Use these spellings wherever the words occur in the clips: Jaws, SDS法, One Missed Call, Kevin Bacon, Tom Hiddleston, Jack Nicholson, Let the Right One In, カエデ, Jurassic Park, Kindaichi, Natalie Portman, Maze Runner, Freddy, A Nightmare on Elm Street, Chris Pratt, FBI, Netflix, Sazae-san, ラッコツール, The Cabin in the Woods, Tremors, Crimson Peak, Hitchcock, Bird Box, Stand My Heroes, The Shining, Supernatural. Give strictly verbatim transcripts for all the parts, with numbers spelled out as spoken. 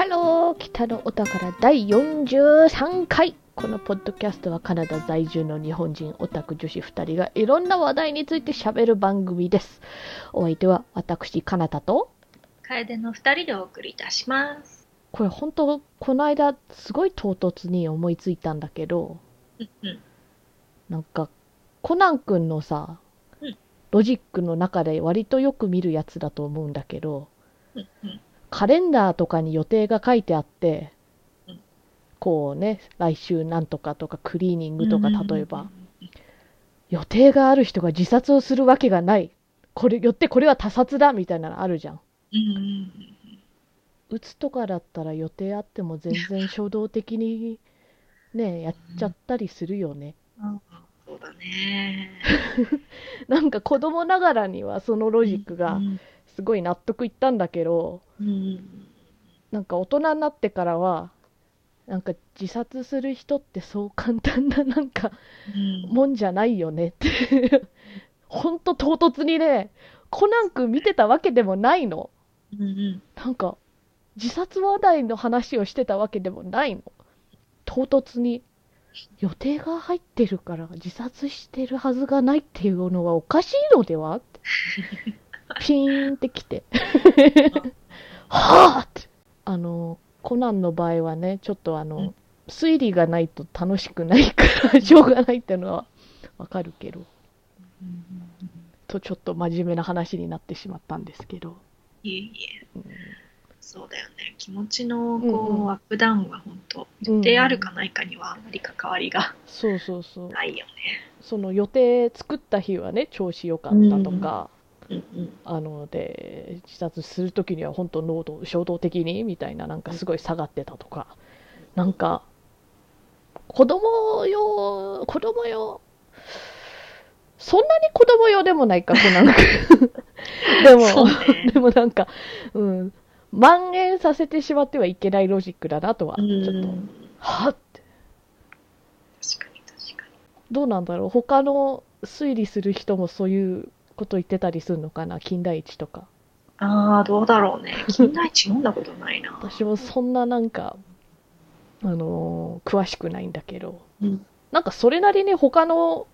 ハロー、北のお宝だいよんじゅうさんかい。このポッドキャストはカナダ在住の日本人オタク女子ふたりがいろんな話題について喋る番組です。お相手は私カナタと楓のふたりでお送りいたします。これ本当この間すごい唐突に思いついたんだけど、うんうん、なんかコナンくんのさ、うん、ロジックの中で割とよく見るやつだと思うんだけど、うんうん、カレンダーとかに予定が書いてあって、うん、こうね、来週なんとかとかクリーニングとか、例えば、うんうんうん、予定がある人が自殺をするわけがない、これよってこれは他殺だみたいなのあるじゃん。うんうんうん、うつとかだったら予定あっても全然衝動的にねやっちゃったりするよね。うん、そうだね。なんか子供ながらにはそのロジックがすごい納得いったんだけど、うんうん、なんか大人になってからはなんか自殺する人ってそう簡単ななんかもんじゃないよねってほんと唐突にね、コナン君見てたわけでもないの。うんうん、なんか自殺話題の話をしてたわけでもないの。唐突に予定が入ってるから自殺してるはずがないっていうのはおかしいのではってピーンってきてはぁって、あのコナンの場合はね、ちょっとあの、うん、推理がないと楽しくないからしょうがないっていうのはわかるけど、うん、とちょっと真面目な話になってしまったんですけど、いえいえ、うん、そうだよね。気持ちのこう、うんうん、アップダウンは本当予定あるかないかにはあんまり関わりが、うん、そうそうそうないよね。その予定作った日はね調子良かったとか、うんうん、あので自殺する時には本当能動衝動的にみたいな、なんかすごい下がってたとか、うん、なんか子供用子供用そんなに子供用でもないかこなんかでもそう、ね、でもなんかうん。蔓延させてしまってはいけないロジックだなとはちょっとはって。確かに確かに。どうなんだろう、他の推理する人もそういうこと言ってたりするのかな、金田一とか。ああどうだろうね、金田一飲んだことないな。私もそんななんかあのー、詳しくないんだけど、うん、なんかそれなりに他の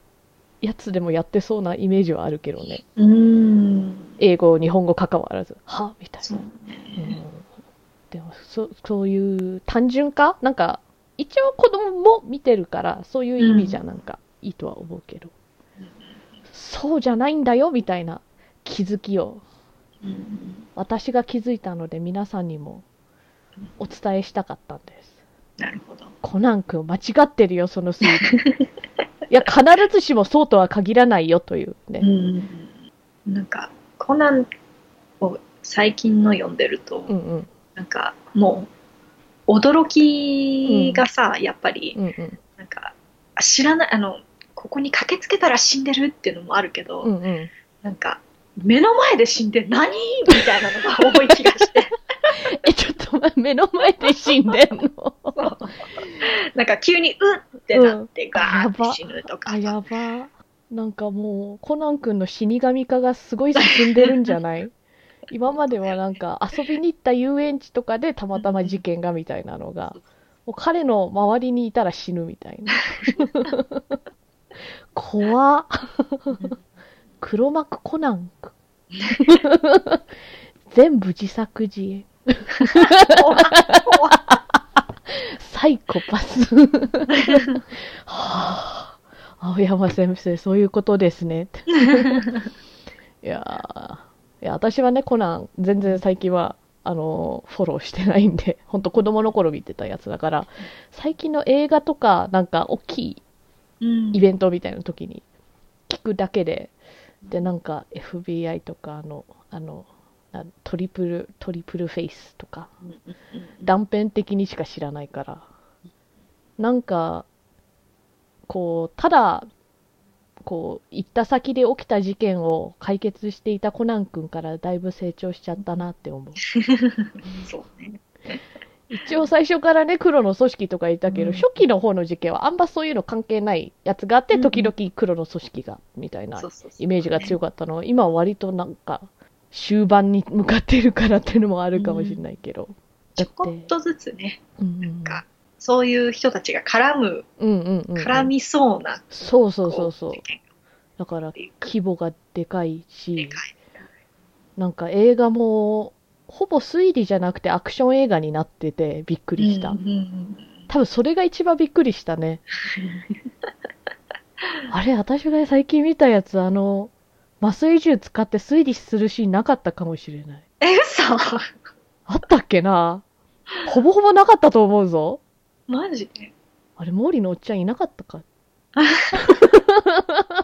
やつでもやってそうなイメージはあるけどね。うーん、英語日本語関わらずはみたいな。う、うん、でも そ, そういう単純化なんか一応子供も見てるからそういう意味じゃなんかいいとは思うけど、うん、そうじゃないんだよみたいな気づきを、うん、私が気づいたので皆さんにもお伝えしたかったんです。なるほど。コナン君間違ってるよそのスイーツいや必ずしもそうとは限らないよというね。うん、なんかコナンを最近の読んでると、うんうん、なんかもう驚きがさ、うん、やっぱり、うんうん、なんか知らない、あのここに駆けつけたら死んでるっていうのもあるけど、うんうん、なんか目の前で死んで何みたいなのが多い気がしてえちょっと目の前で死んでんのなんか急にうってなってガーって死ぬとか、うん、あやば、あやば、なんかもうコナン君の死神化がすごい進んでるんじゃない今まではなんか遊びに行った遊園地とかでたまたま事件がみたいなのが、もう彼の周りにいたら死ぬみたいな怖っ黒幕コナン君全部自作自演サイコパスはぁ、青山先生そういうことですねいやー、いや私はねコナン全然最近はあのフォローしてないんで、ほんと子供の頃見てたやつだから、最近の映画とかなんか大きいイベントみたいな時に聞くだけで、うん、でなんか エフビーアイ とかあのあのトリプルトリプルフェイスとか断片的にしか知らないから、なんかこうただこう行った先で起きた事件を解決していたコナン君からだいぶ成長しちゃったなって思うそうね一応最初からね黒の組織とかいたけど、うん、初期の方の事件はあんまそういうの関係ないやつがあって、うん、時々黒の組織がみたいなイメージが強かったのを、今は割となんか終盤に向かってるからっていうのもあるかもしれないけど、ちゃって、ちょっとずつね、うん、なんかそういう人たちが絡む、うんうんうんうん、絡みそうな、そうそうそうそう、だから規模がでかいし、でかい、なんか映画もほぼ推理じゃなくてアクション映画になっててびっくりした、うんうんうん、多分それが一番びっくりしたねあれ、私が最近見たやつ、あの麻酔銃使って推理するシーンなかったかもしれない。え、嘘、あったっけな、ほぼほぼなかったと思うぞ。マジで、あれ毛利のおっちゃんいなかったか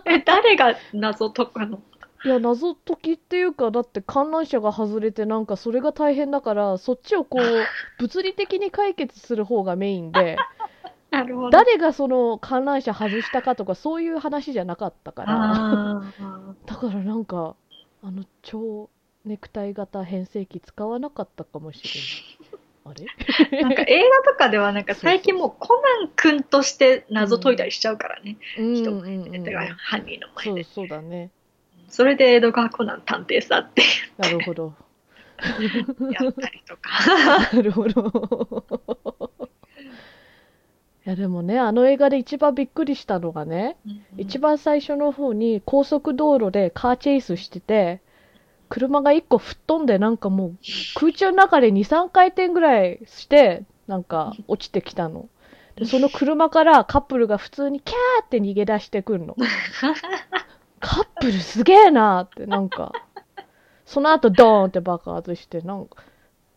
え、誰が謎解くの。いや、謎解きっていうか、だって観覧車が外れて、なんかそれが大変だから、そっちをこう、物理的に解決する方がメインで、なるほど、誰がその観覧車外したかとか、そういう話じゃなかったから、だからなんか、あの超ネクタイ型変声機使わなかったかもしれない。あれなんか映画とかでは、なんか最近もうコナン君として謎解いたりしちゃうからね、うん、人が出てから犯人の前で。そう、そうだね。それで江戸川コナン探偵さってなるほどやったりとかなるほどいやでもね、あの映画で一番びっくりしたのがね、うんうん、一番最初の方に高速道路でカーチェイスしてて、車が一個吹っ飛んで、なんかもう空中の中で に,さん 回転ぐらいしてなんか落ちてきたので、その車からカップルが普通にキャーって逃げ出してくるのカップルすげえなって、なんかその後ドーンって爆発して、なんか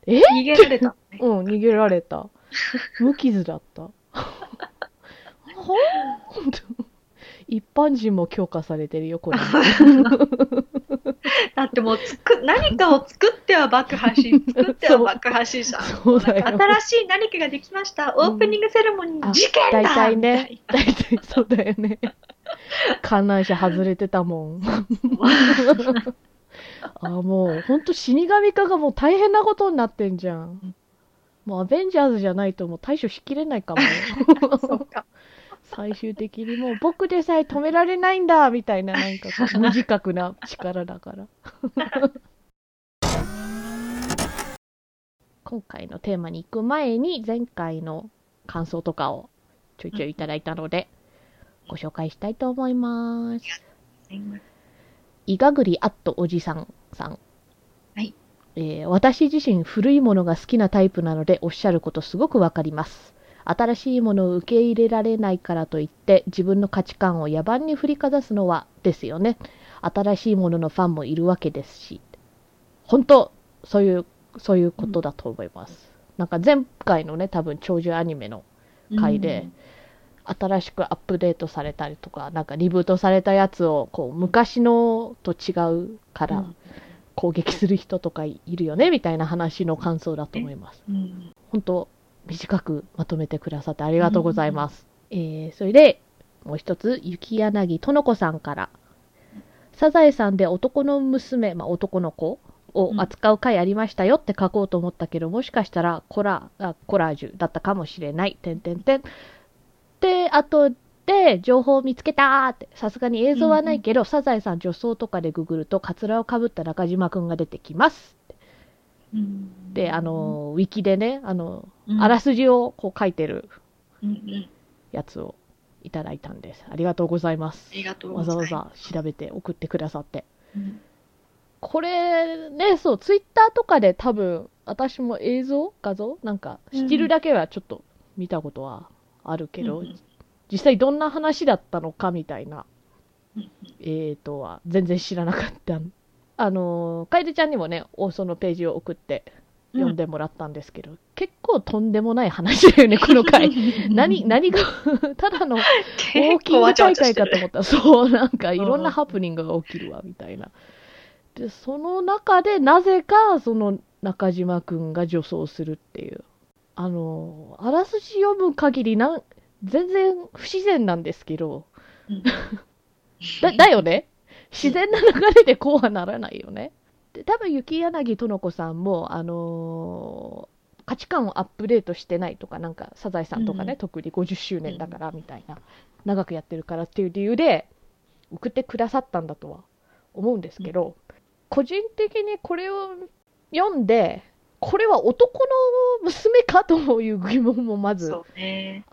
え逃げられたうん逃げられた無傷だった一般人も強化されてるよこれだってもうつく何かを作っては爆破し、作っては爆破しさそうそうだよ、新しい何かができました、オープニングセレモニー、うん、事件だ大体ね、大体そうだよね観覧車外れてたもんあ、もうほんと死神化がもう大変なことになってんじゃん。もうアベンジャーズじゃないともう対処しきれないかもそうか、最終的にもう僕でさえ止められないんだみたいな、なんか無自覚な力だから今回のテーマに行く前に前回の感想とかをちょいちょいいただいたので、うん、ご紹介したいと思います。いがぐりあっとおじさんさん、はいえー、私自身古いものが好きなタイプなのでおっしゃることすごくわかります。新しいものを受け入れられないからといって自分の価値観を野蛮に振りかざすのはですよね。新しいもののファンもいるわけですし、本当そういうそういうことだと思います。うん、なんか前回のね多分長寿アニメの回で。うん、新しくアップデートされたりとか、なんかリブートされたやつをこう昔のと違うから攻撃する人とかいるよねみたいな話の感想だと思います。うん、本当短くまとめてくださってありがとうございます。うん、えー、それでもう一つ雪柳との子さんから、サザエさんで男の娘、まあ、男の子を扱う回ありましたよって書こうと思ったけど、もしかしたらコラ、あ、コラージュだったかもしれない。てんてんてん。で、あとで情報を見つけたって、さすがに映像はないけど、うんうん、サザエさん女装とかでググるとカツラをかぶった中島くんが出てきますって、うん、であのウィキでね、あの、うん、あらすじをこう書いてるやつをいただいたんです。ありがとうございます。ありがとうございます。わざわざ調べて送ってくださって、うん、これね、そうツイッターとかで多分私も映像画像なんかスチールだけはちょっと見たことはあるけど、うんうん、実際どんな話だったのかみたいな、うんうん、えーとは全然知らなかった。あの楓ちゃんにもね、そのページを送って読んでもらったんですけど、うん、結構とんでもない話だよねこの回。何何がただのウォーキング大会かと思った。わちゃわちゃそうなんかいろんなハプニングが起きるわみたいな。でその中でなぜかその中島くんが女装するっていう。あのあらすじ読む限りなん全然不自然なんですけど、うん、だ, だよね、自然な流れでこうはならないよね。で多分雪柳との子さんも、あのー、価値観をアップデートしてないとか、なんかサザエさんとかね、うん、特にごじゅっしゅうねんだからみたいな、長くやってるからっていう理由で送ってくださったんだとは思うんですけど、うん、個人的にこれを読んでこれは男の娘かという疑問もまずある、ね、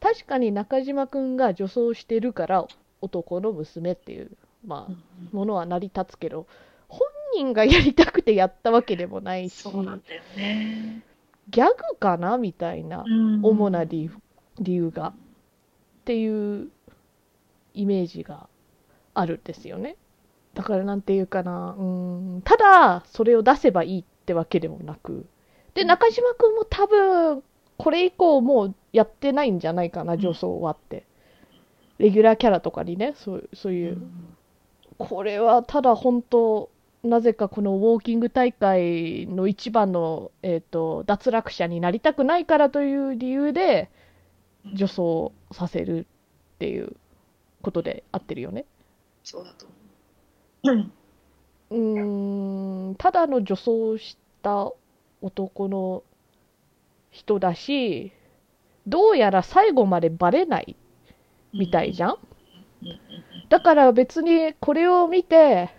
確かに中島くんが女装してるから男の娘っていう、まあ、ものは成り立つけど、本人がやりたくてやったわけでもないし、そうなんだよね、ギャグかなみたいな、主な理由、理由がっていうイメージがあるんですよね。だからなんていうかな、うーん、ただそれを出せばいいってわけでもなく、で中島くんも多分これ以降もうやってないんじゃないかな、女装はって。レギュラーキャラとかにね、そう、そういう、これはただ本当なぜかこのウォーキング大会の一番の、えーと、脱落者になりたくないからという理由で女装させるっていうことで合ってるよね。そうだと思う。うーん、ただの女装した男の人だし、どうやら最後までバレないみたいじゃん。だから別にこれを見て、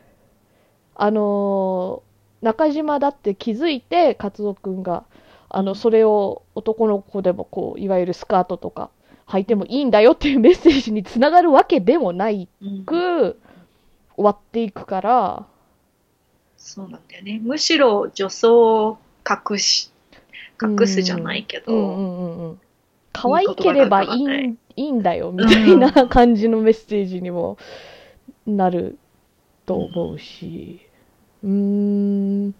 あのー、中島だって気づいて、カツオくんがあのそれを男の子でもこういわゆるスカートとか履いてもいいんだよっていうメッセージにつながるわけでもないく、うん、終わっていくから。そうなんだよね。むしろ女装を隠し隠すじゃないけど、うんうんうんうん、可愛ければいい、いいんだよみたいな感じのメッセージにもなると思うし、うーん、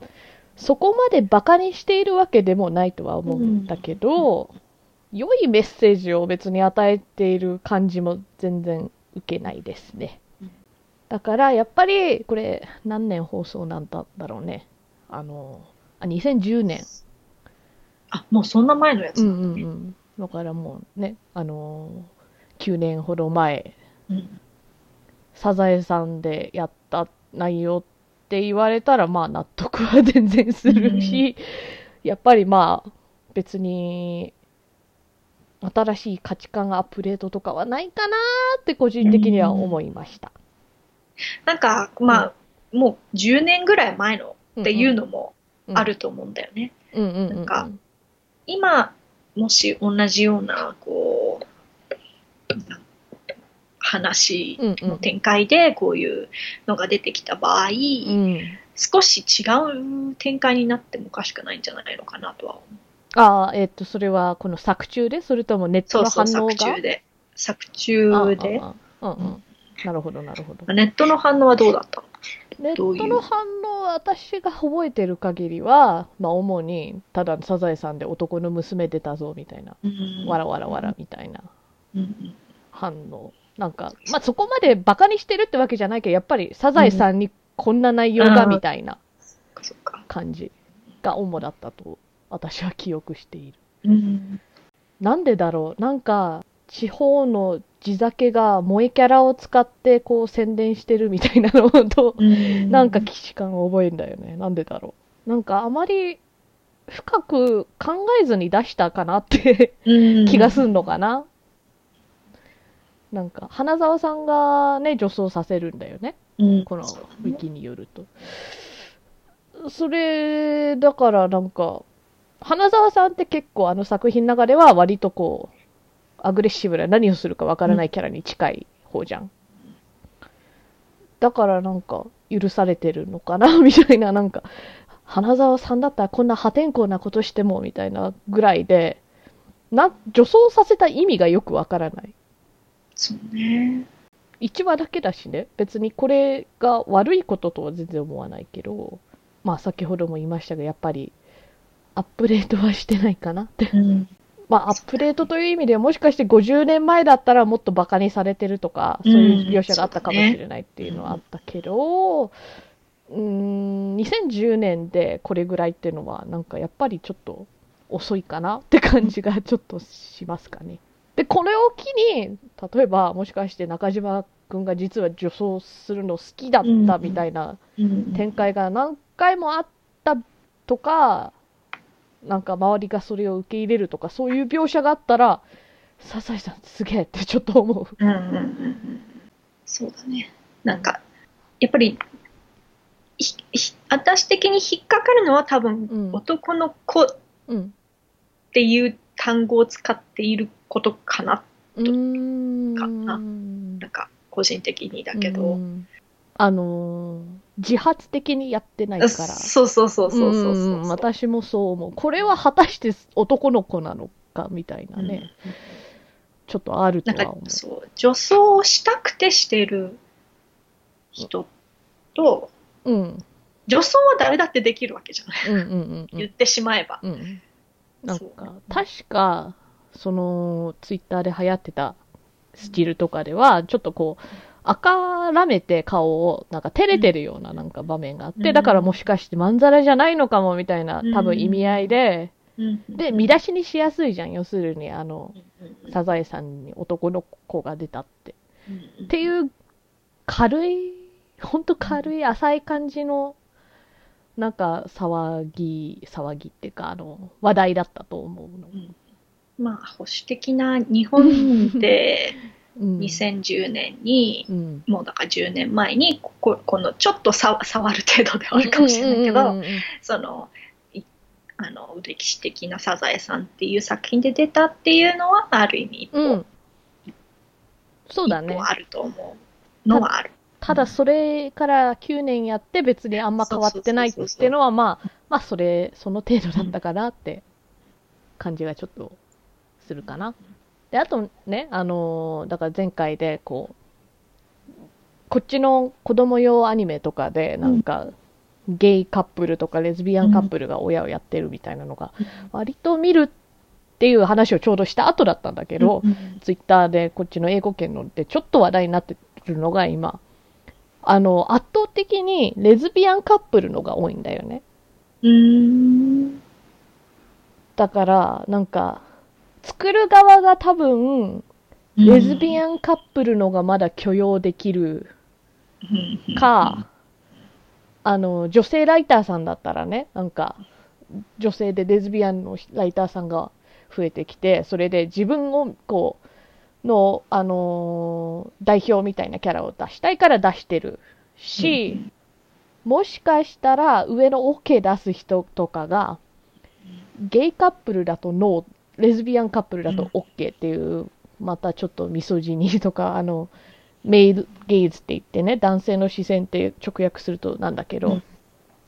そこまでバカにしているわけでもないとは思うんだけど、うん、良いメッセージを別に与えている感じも全然受けないですね。だからやっぱりこれ何年放送なんだろうね。あのあにせんじゅうねん、あ、もうそんな前のやつなんだね、うんうんうん、だからもうね、あのきゅうねんほど前、うん、サザエさんでやった内容って言われたら、まあ納得は全然するし、うん、やっぱりまあ別に新しい価値観アップデートとかはないかなって個人的には思いました、うん。なんかまあ、うん、もうじゅうねんぐらい前のっていうのもあると思うんだよね、うんうんうん、なんか今もし同じようなこう話の展開でこういうのが出てきた場合、うん、少し違う展開になってもおかしくないんじゃないのかなとは思う。ああ、えっとそれはこの作中で、それともネットの反応が。そうそう、作中で、作中で、ああああ、うんうん、なるほどなるほど。ネットの反応はどうだったの？ネットの反応は私が覚えてる限りは、まあ、主にただサザエさんで男の娘出たぞみたいな、うん、わらわらわらみたいな反応、うん、なんか、まあ、そこまでバカにしてるってわけじゃないけど、やっぱりサザエさんにこんな内容がみたいな感じが主だったと私は記憶している、うん、なんでだろう。なんか地方の地酒が萌えキャラを使ってこう宣伝してるみたいなのと、なんか既視感を覚えるんだよね。なんでだろう。なんかあまり深く考えずに出したかなって気がするのかな。なんか花澤さんがね、女装させるんだよね、うん、このウィキによると。それだからなんか花澤さんって結構あの作品の中では割とこうアグレッシブな、何をするかわからないキャラに近い方じゃん。だからなんか許されてるのかなみたいな、なんか花澤さんだったらこんな破天荒なことしてもみたいなぐらいで、な女装させた意味がよくわからない。そうね。いちわだけだしね、別にこれが悪いこととは全然思わないけど、まあ先ほども言いましたが、やっぱりアップデートはしてないかなって、うん、まあ、アップデートという意味ではもしかしてごじゅうねんまえだったらもっとバカにされてるとか、そういう描写があったかもしれないっていうのはあったけど、うーん、にせんじゅうねんでこれぐらいっていうのはなんかやっぱりちょっと遅いかなって感じがちょっとしますかね。でこれを機に、例えばもしかして中島くんが実は女装するの好きだったみたいな展開が何回もあったとか、なんか周りがそれを受け入れるとか、そういう描写があったら、サザエさんすげえってちょっと思う、うんうんうん、そうだね。なんかやっぱり私的に引っかかるのは多分男の子っていう単語を使っていることかなと、うん、かな、なんか個人的にだけど、うん、あのー、自発的にやってないから、そうそうそうそうそうそうそう、うん、私もそう思う。これは果たして男の子なのかみたいなね、うん、ちょっとあるとは思う。なんかそう女装をしたくてしてる人と、うん、女装は誰だってできるわけじゃない、うんうんうんうん、言ってしまえば、うん、なんか確かそのツイッターで流行ってたスキルとかではちょっとこう赤めて顔をなんか照れてるようななんか場面があって、うん、だからもしかしてまんざらじゃないのかもみたいな多分意味合いで、うん、で見出しにしやすいじゃん。要するにあのサザエさんに男の子が出たって、うん、っていう軽いほんと軽い浅い感じのなんか騒ぎ騒ぎっていうかあの話題だったと思うの、うん、まあ保守的な日本でにせんじゅうねんに、うん、もうだからじゅうねんまえに こ, このちょっとさ触る程度ではあるかもしれないけど、うんうんうんうん、そのあの歴史的なサザエさんっていう作品で出たっていうのはある意味一歩、うん、そうだね、一歩あると思うのはある。ただそれからきゅうねんやって別にあんま変わってないっていうのはまあまあそれその程度だったかなって感じがちょっとするかな。であとねあのー、だから前回でこうこっちの子供用アニメとかでなんかゲイカップルとかレズビアンカップルが親をやってるみたいなのが割と見るっていう話をちょうどした後だったんだけどツイッターでこっちの英語圏のでちょっと話題になってるのが今あの圧倒的にレズビアンカップルのが多いんだよね。うーんだからなんか作る側が多分レズビアンカップルのがまだ許容できるか、あの女性ライターさんだったらねなんか女性でレズビアンのライターさんが増えてきてそれで自分をこうの、あのー、代表みたいなキャラを出したいから出してるし、うん、もしかしたら上の OK 出す人とかがゲイカップルだとノー、レズビアンカップルだと OK っていうまたちょっとミソジニーとかあのメイドゲイズって言ってね男性の視線って直訳するとなんだけど、うん、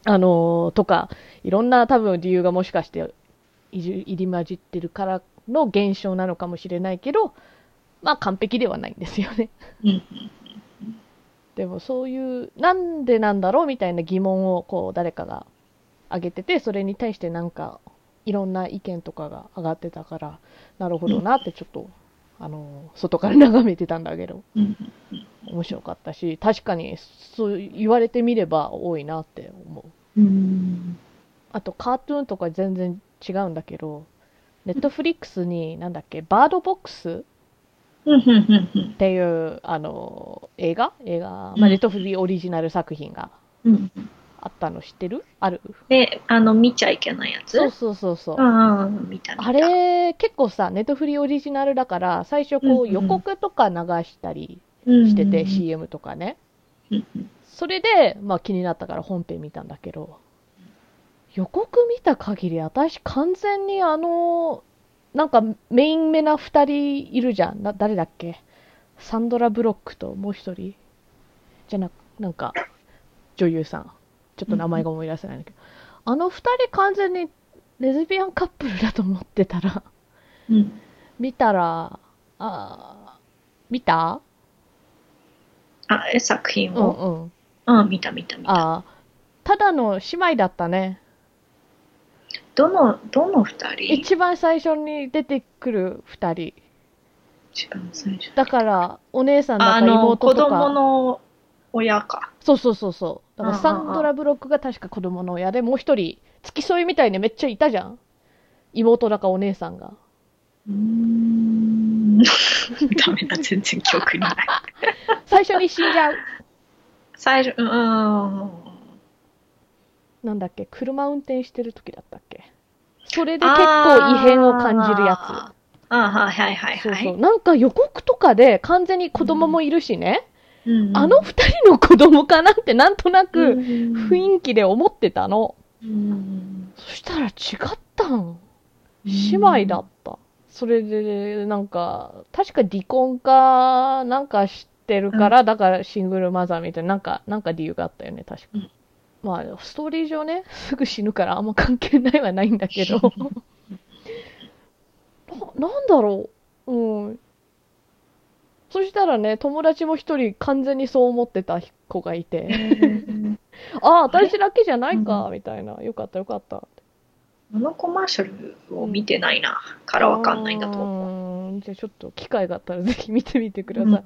あのー、とかいろんな多分理由がもしかして入り混じってるからの現象なのかもしれないけどまあ完璧ではないんですよねでもそういうなんでなんだろうみたいな疑問をこう誰かが挙げててそれに対してなんかいろんな意見とかが上がってたからなるほどなってちょっとあの外から眺めてたんだけど面白かったし確かにそう言われてみれば多いなって思う。あとカートゥーンとか全然違うんだけどNetflixになんだっけバードボックスっていうあの映画映画、まあ、レトフリオリジナル作品があったの知ってる？ある？で、あの見ちゃいけないやつ？そうそうそうそう。あ見た見た。あれ結構さネトフリオリジナルだから最初こう予告とか流したりしてて、うんうん、シーエム とかね、うんうん、それで、まあ、気になったから本編見たんだけど予告見た限り私完全にあのなんかメインめなふたりいるじゃん。な誰だっけサンドラ・ブロックともう一人じゃな、なんか女優さんちょっと名前が思い出せないんだけど、うん、あのふたり完全にレズビアンカップルだと思ってたら、うん、見たらあ見たあえ作品を、うんうん、あ見た見た見たあただの姉妹だったね。どのどのふたり？一番最初に出てくるふたり。一番最初。だからお姉さんだか妹とか。あの子供の親か。そうそうそうそう。だからサンドラ・ブロックが確か子供の親で、もう一人付き添いみたいにめっちゃいたじゃん。妹だかお姉さんが。うーん。ダメだ全然記憶にない。最初に死んじゃう。最初うーん。なんだっけ車運転してる時だったっけそれで結構異変を感じるやつ。ああはいはいはい。そうそうなんか予告とかで完全に子供もいるしね、うんうん、あの二人の子供かなってなんとなく雰囲気で思ってたの、うんうん、そしたら違ったの、姉妹だった、うん、それでなんか確か離婚かなんかしてるから、うん、だからシングルマザーみたいななんか、なんか理由があったよね確か、うん、まあストーリー上ねすぐ死ぬからあんま関係ないはないんだけどな, なんだろう、うん、そしたらね友達も一人完全にそう思ってた子がいてああ私だけじゃないかみたいな、よかったよかったって。あのコマーシャルを見てないな、うん、からわかんないんだと思う。うん、じゃあちょっと機会があったらぜひ見てみてください、うん、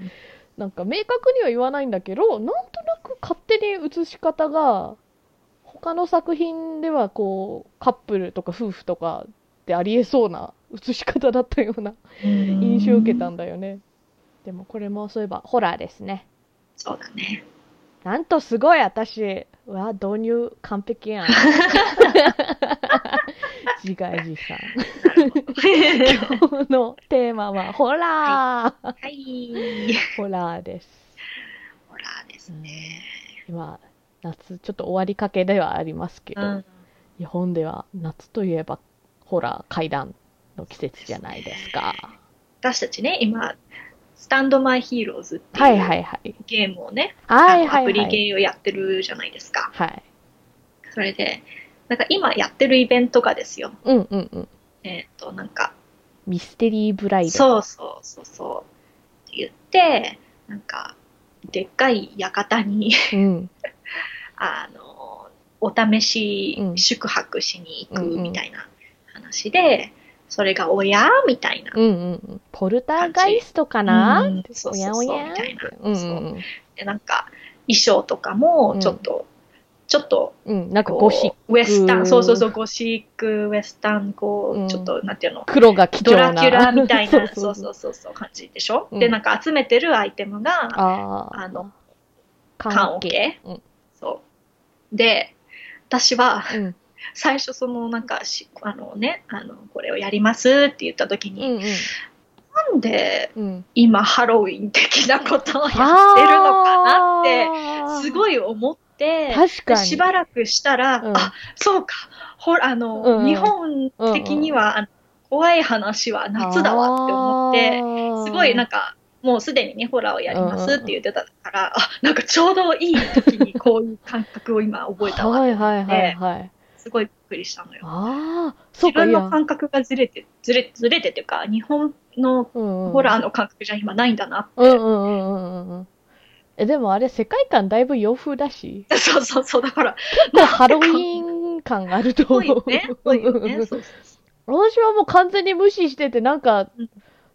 なんか明確には言わないんだけどなんとなく勝手に映し方が他の作品ではこうカップルとか夫婦とかでありえそうな映し方だったような印象を受けたんだよね。でもこれもそういえばホラーですね。そうだね。なんとすごい私は導入完璧やん。自画自賛。今日のテーマはホラー。はい。はい、ホラーです。ホラーですね。今夏ちょっと終わりかけではありますけど、うん、日本では夏といえばホラー怪談の季節じゃないですか。ですね、私たちね今スタンドマイヒーローズっていうゲームをね、はいはいはい、アプリゲーをやってるじゃないですか、はいはいはい、それでなんか今やってるイベントがですよ、うんうんうん、えっとなんかミステリーブライド、そうそうそうそうって言ってなんかでっかい館に、うん、あのお試し宿泊しに行くみたいな話で、うんうんうん、それがおやみたいな、うんうん、ポルターガイストかな、うん、そうそうそうおやおやみたいな、うんうん、そうでなんか衣装とかもちょっと、うん、ちょっと、うん、なんかゴシックウエスタン、そうそうそうゴシックウエスタンこう、うん、ちょっとなんていうの黒が貴重なドラキュラみたいなそうそうそうそう感じでしょ、うん、でなんか集めてるアイテムがああの缶オケ、うん、そうで私は、うん、最初そのなんかしあのねあのこれをやりますって言った時に、うんうん、なんで今ハロウィン的なことをやってるのかなってすごい思って、確かにしばらくしたら、うん、あそうかほあの、うん、日本的には、うんうん、怖い話は夏だわって思って、すごいなんかもうすでにねホラーをやりますって言ってたから、うんうん、あなんかちょうどいい時にこういう感覚を今覚えたわってはいはいはい、はいすごいびっくりしたのよ。あそうか自分の感覚がずれてずれずれてというか日本のホラーの感覚じゃ今ないんだなって、うんうんうんうん、えでもあれ世界観だいぶ洋風だしそうそうそうだから結構ハロウィン感があると思うね多いよねそう私はもう完全に無視しててなんか、うん、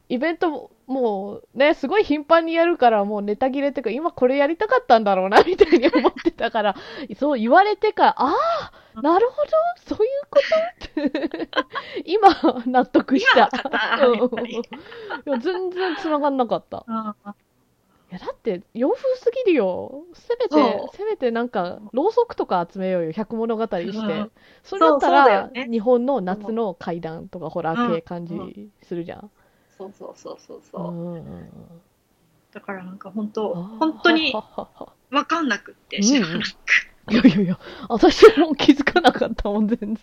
イベントももうねすごい頻繁にやるからもうネタ切れっていうか今これやりたかったんだろうなみたいに思ってたからそう言われてからああなるほどそういうことって今納得した全然つながんなかったいやだって洋風すぎるよせめてせめてなんかろうそくとか集めようよ百物語して、うん、それだったら日本の夏の怪談とかホラー系感じするじゃん、うんうんそうそうそうそうそう、うん、だからなんか本当本当に分かんなくって知らなく、うん、いやいやいや私も気づかなかったもん全然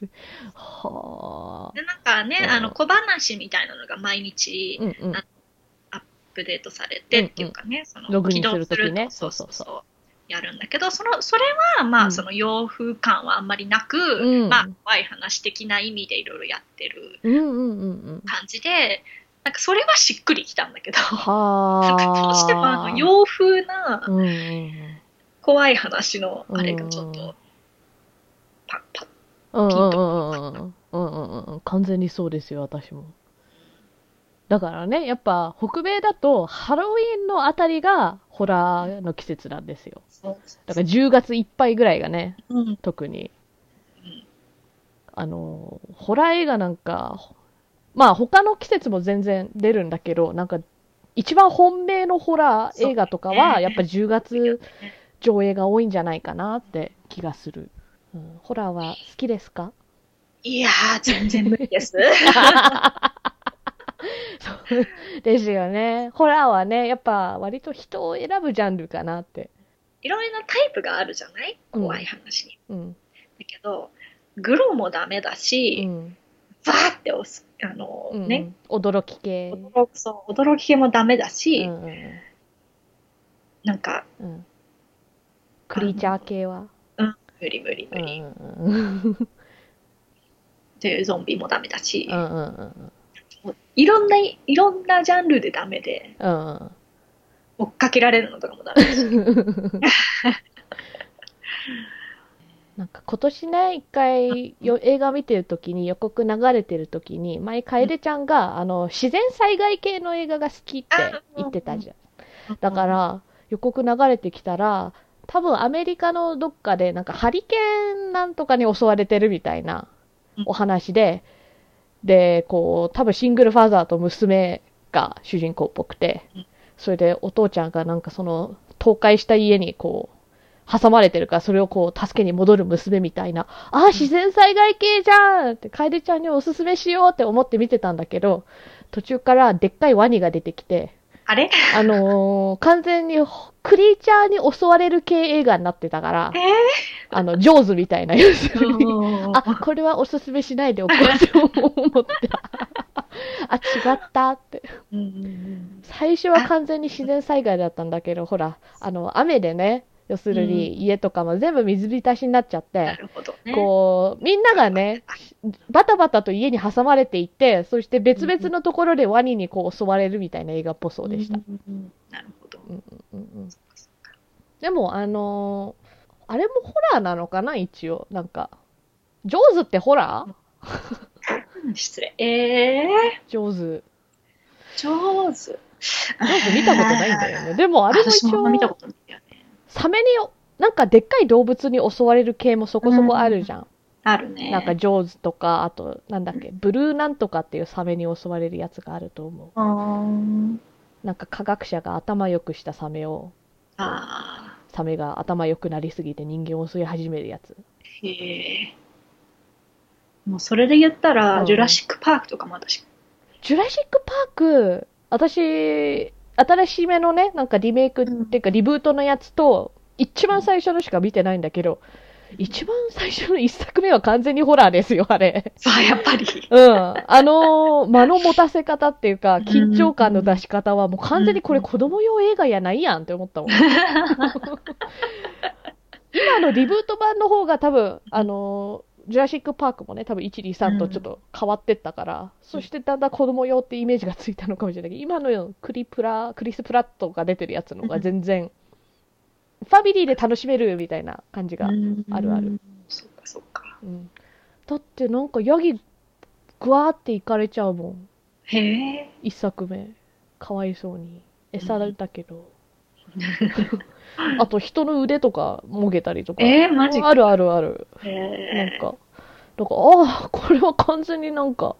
はあでなんかね、うん、あの小話みたいなのが毎日、うんうん、アップデートされてっていうかね、うんうん、そのログインするときねそうそうそうやるんだけどそのそれはまあその洋風感はあんまりなく、うん、まあ怖い話的な意味でいろいろやってる感じで、うんうんうんうんなんかそれはしっくりきたんだけどはなんかどうしてもあの洋風な怖い話のあれがちょっとパッパッピンとこない完全にそうですよ私もだからねやっぱ北米だとハロウィンのあたりがホラーの季節なんですよだからじゅうがついっぱいぐらいがね、うん、特に、うん、あのホラー映画なんかまあ他の季節も全然出るんだけどなんか一番本命のホラー映画とかはやっぱじゅうがつ上映が多いんじゃないかなって気がする、うん、ホラーは好きですか？いやー全然無理ですそうですよね。ホラーはね、やっぱ割と人を選ぶジャンルかなって。いろいろなタイプがあるじゃない？怖い話に。うん、だけどグロもダメだし、うん、バーって押すあの、うん、ね、驚き系、驚きそう、驚き系もダメだし、うんうん、なんか、うん、クリーチャー系は、うん、無理無理無理。うんうん、というゾンビもダメだし、うんうんうん、もういろんないろんなジャンルでダメで、うん、追っかけられるのとかもダメだし。なんか今年ね、一回よ映画見てるときに予告流れてるときに前楓ちゃんがあの自然災害系の映画が好きって言ってたじゃん。だから予告流れてきたら多分アメリカのどっかでなんかハリケーンなんとかに襲われてるみたいなお話で、でこう多分シングルファザーと娘が主人公っぽくて、それでお父ちゃんがなんかその倒壊した家にこう挟まれてるから、それをこう助けに戻る娘みたいな、ああ自然災害系じゃんって楓ちゃんにおすすめしようって思って見てたんだけど、途中からでっかいワニが出てきて、あれあのー、完全にクリーチャーに襲われる系映画になってたから、えー、あのジョーズみたいな要するにあこれはおすすめしないでおこうと思ってあ違ったって、うんうん、最初は完全に自然災害だったんだけど、ほらあの雨でね、要するに家とかも全部水浸しになっちゃって、うん、なるほどね、こうみんながねバタバタと家に挟まれていて、そして別々のところでワニにこう襲われるみたいな映画っぽそうでした。うん、なるほど。うんうんうん、でもあのー、あれもホラーなのかな一応、なんかジョーズってホラー？失礼。えー、ジョーズ。ジョーズ。ジョーズ見たことないんだよね。でもあれも一応見たことないよね。サメになんかでっかい動物に襲われる系もそこそこあるじゃん、うん、あるね。なんかジョーズとか、あとなんだっけ、うん、ブルーなんとかっていうサメに襲われるやつがあると思う。あ、なんか科学者が頭良くしたサメを、あサメが頭良くなりすぎて人間を襲い始めるやつ。へえ。もうそれで言ったら、うん、ジュラシックパークとかも私。ジュラシックパーク私新しめのね、なんかリメイクっていうかリブートのやつと、一番最初のしか見てないんだけど、一番最初の一作目は完全にホラーですよ、あれ。そう、やっぱり。うん。あの、間の持たせ方っていうか、緊張感の出し方はもう完全にこれ子供用映画やないやんって思ったもん。今のリブート版の方が多分、あの、ジュラシックパークもね、多分 いち,に,さん とちょっと変わってったから、うん、そしてだんだん子供用ってイメージがついたのかもしれないけど、今のクリプラ、クリス・プラットが出てるやつの方が全然、ファミリーで楽しめるみたいな感じがあるある。うん、そうかそうか、うん。だってなんかヤギ、グワーっていかれちゃうもん。へえ。一作目。かわいそうに。餌だけど。あと人の腕とかもげたりとか、えー、マジあるあるある、えー、なんかだからああこれは完全になんか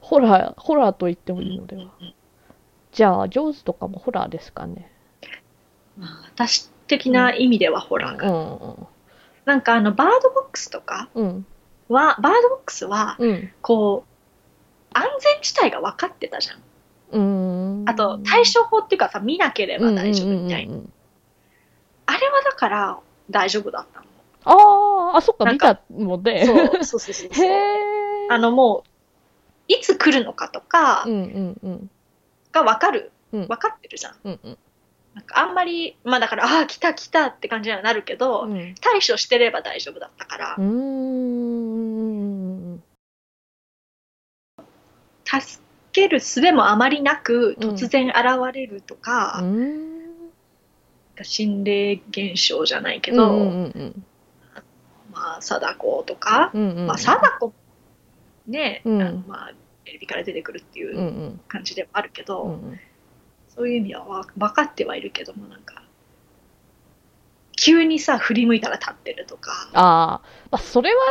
ホラーホラーと言ってもいいのでは、うん、じゃあジョーズとかもホラーですかね。まあ、私的な意味ではホラーか、うんうん、なんかあのバードボックスとかは、うん、バードボックスは、うん、こう安全地帯が分かってたじゃん。うん、あと対処法っていうかさ、見なければ大丈夫みたいな、うんうんうんうん、あれはだから大丈夫だったの。あーあそっか、見たのでそうそうそうそうそう、あのもういつ来るのかとかが分かる、うん、分かってるじゃん、うんうん、なんかあんまりまあだからああ来た来たって感じにはなるけど、うん、対処してれば大丈夫だったから、うーん助け受ける術もあまりなく突然現れるとか、うん、心霊現象じゃないけど、うんうんうん、まあ貞子とか、うんうん、まあ貞子ね、うん、あのまあエビから出てくるっていう感じでもあるけど、うんうん、そういう意味は分かってはいるけども、なんか急にさ振り向いたら立ってるとか、あ、まあそれはね。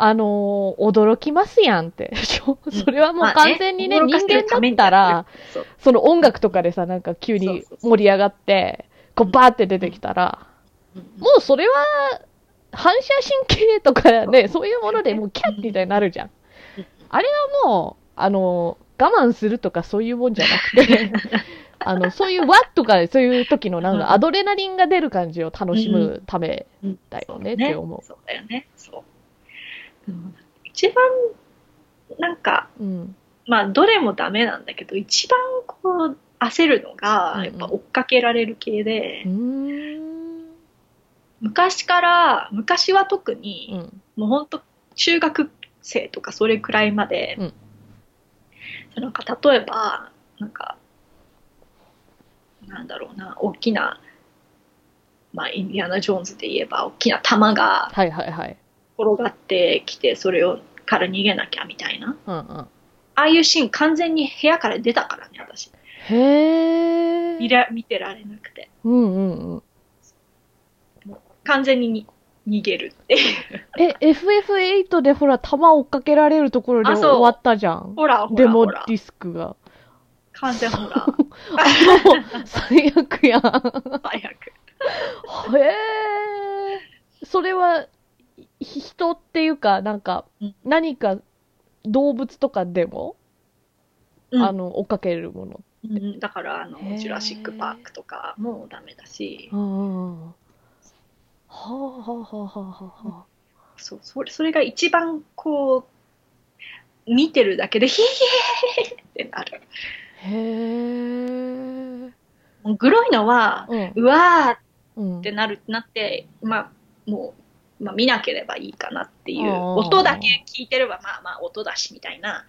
あのー、驚きますやんって。それはもう完全にね、まあ、ね人間だったら、そ, その音楽とかでさ、なんか急に盛り上がって、そうそうそう、こうバーって出てきたら、うん、もうそれは反射神経とかね、そういうものでもうキャッみたいになるじゃん。あれはもう、あの我慢するとかそういうもんじゃなくてあのそういうわっとかそういう時のなんかアドレナリンが出る感じを楽しむためだよねって思う。そうだよね。そう。うん、一番なんか、うん、まあどれもダメなんだけど一番こう焦るのがやっぱ追っかけられる系で、うんうん、昔から昔は特に、うん、もう本当中学生とかそれくらいまで、うん、なんか例えばなんかなんだろうな大きな、まあ、インディアナ・ジョーンズで言えば大きな玉が転がってきて、はいはいはい、それをから逃げなきゃみたいな、うんうん、ああいうシーン完全に部屋から出たからね私。へー。見ら、見てられなくて、うんうんうん、もう完全にに逃げるっていうえ エフエフエイト でほら弾追っかけられるところで終わったじゃん。ほらほらほらデモディスクが完全ほら最悪やん最悪。へー。それは人っていうかなんか何か動物とかでも、うん、あの追っかけるものって、うん、だからあのジュラシックパークとかもダメだし、うんはあはあはあはあはあ、そう、それ、それが一番こう見てるだけでヒエーってなる。へー。グロいのは、うん、うわーってなるってなって、うん、まあもう、まあ、見なければいいかなっていう、音だけ聞いてればまあまあ音だしみたいな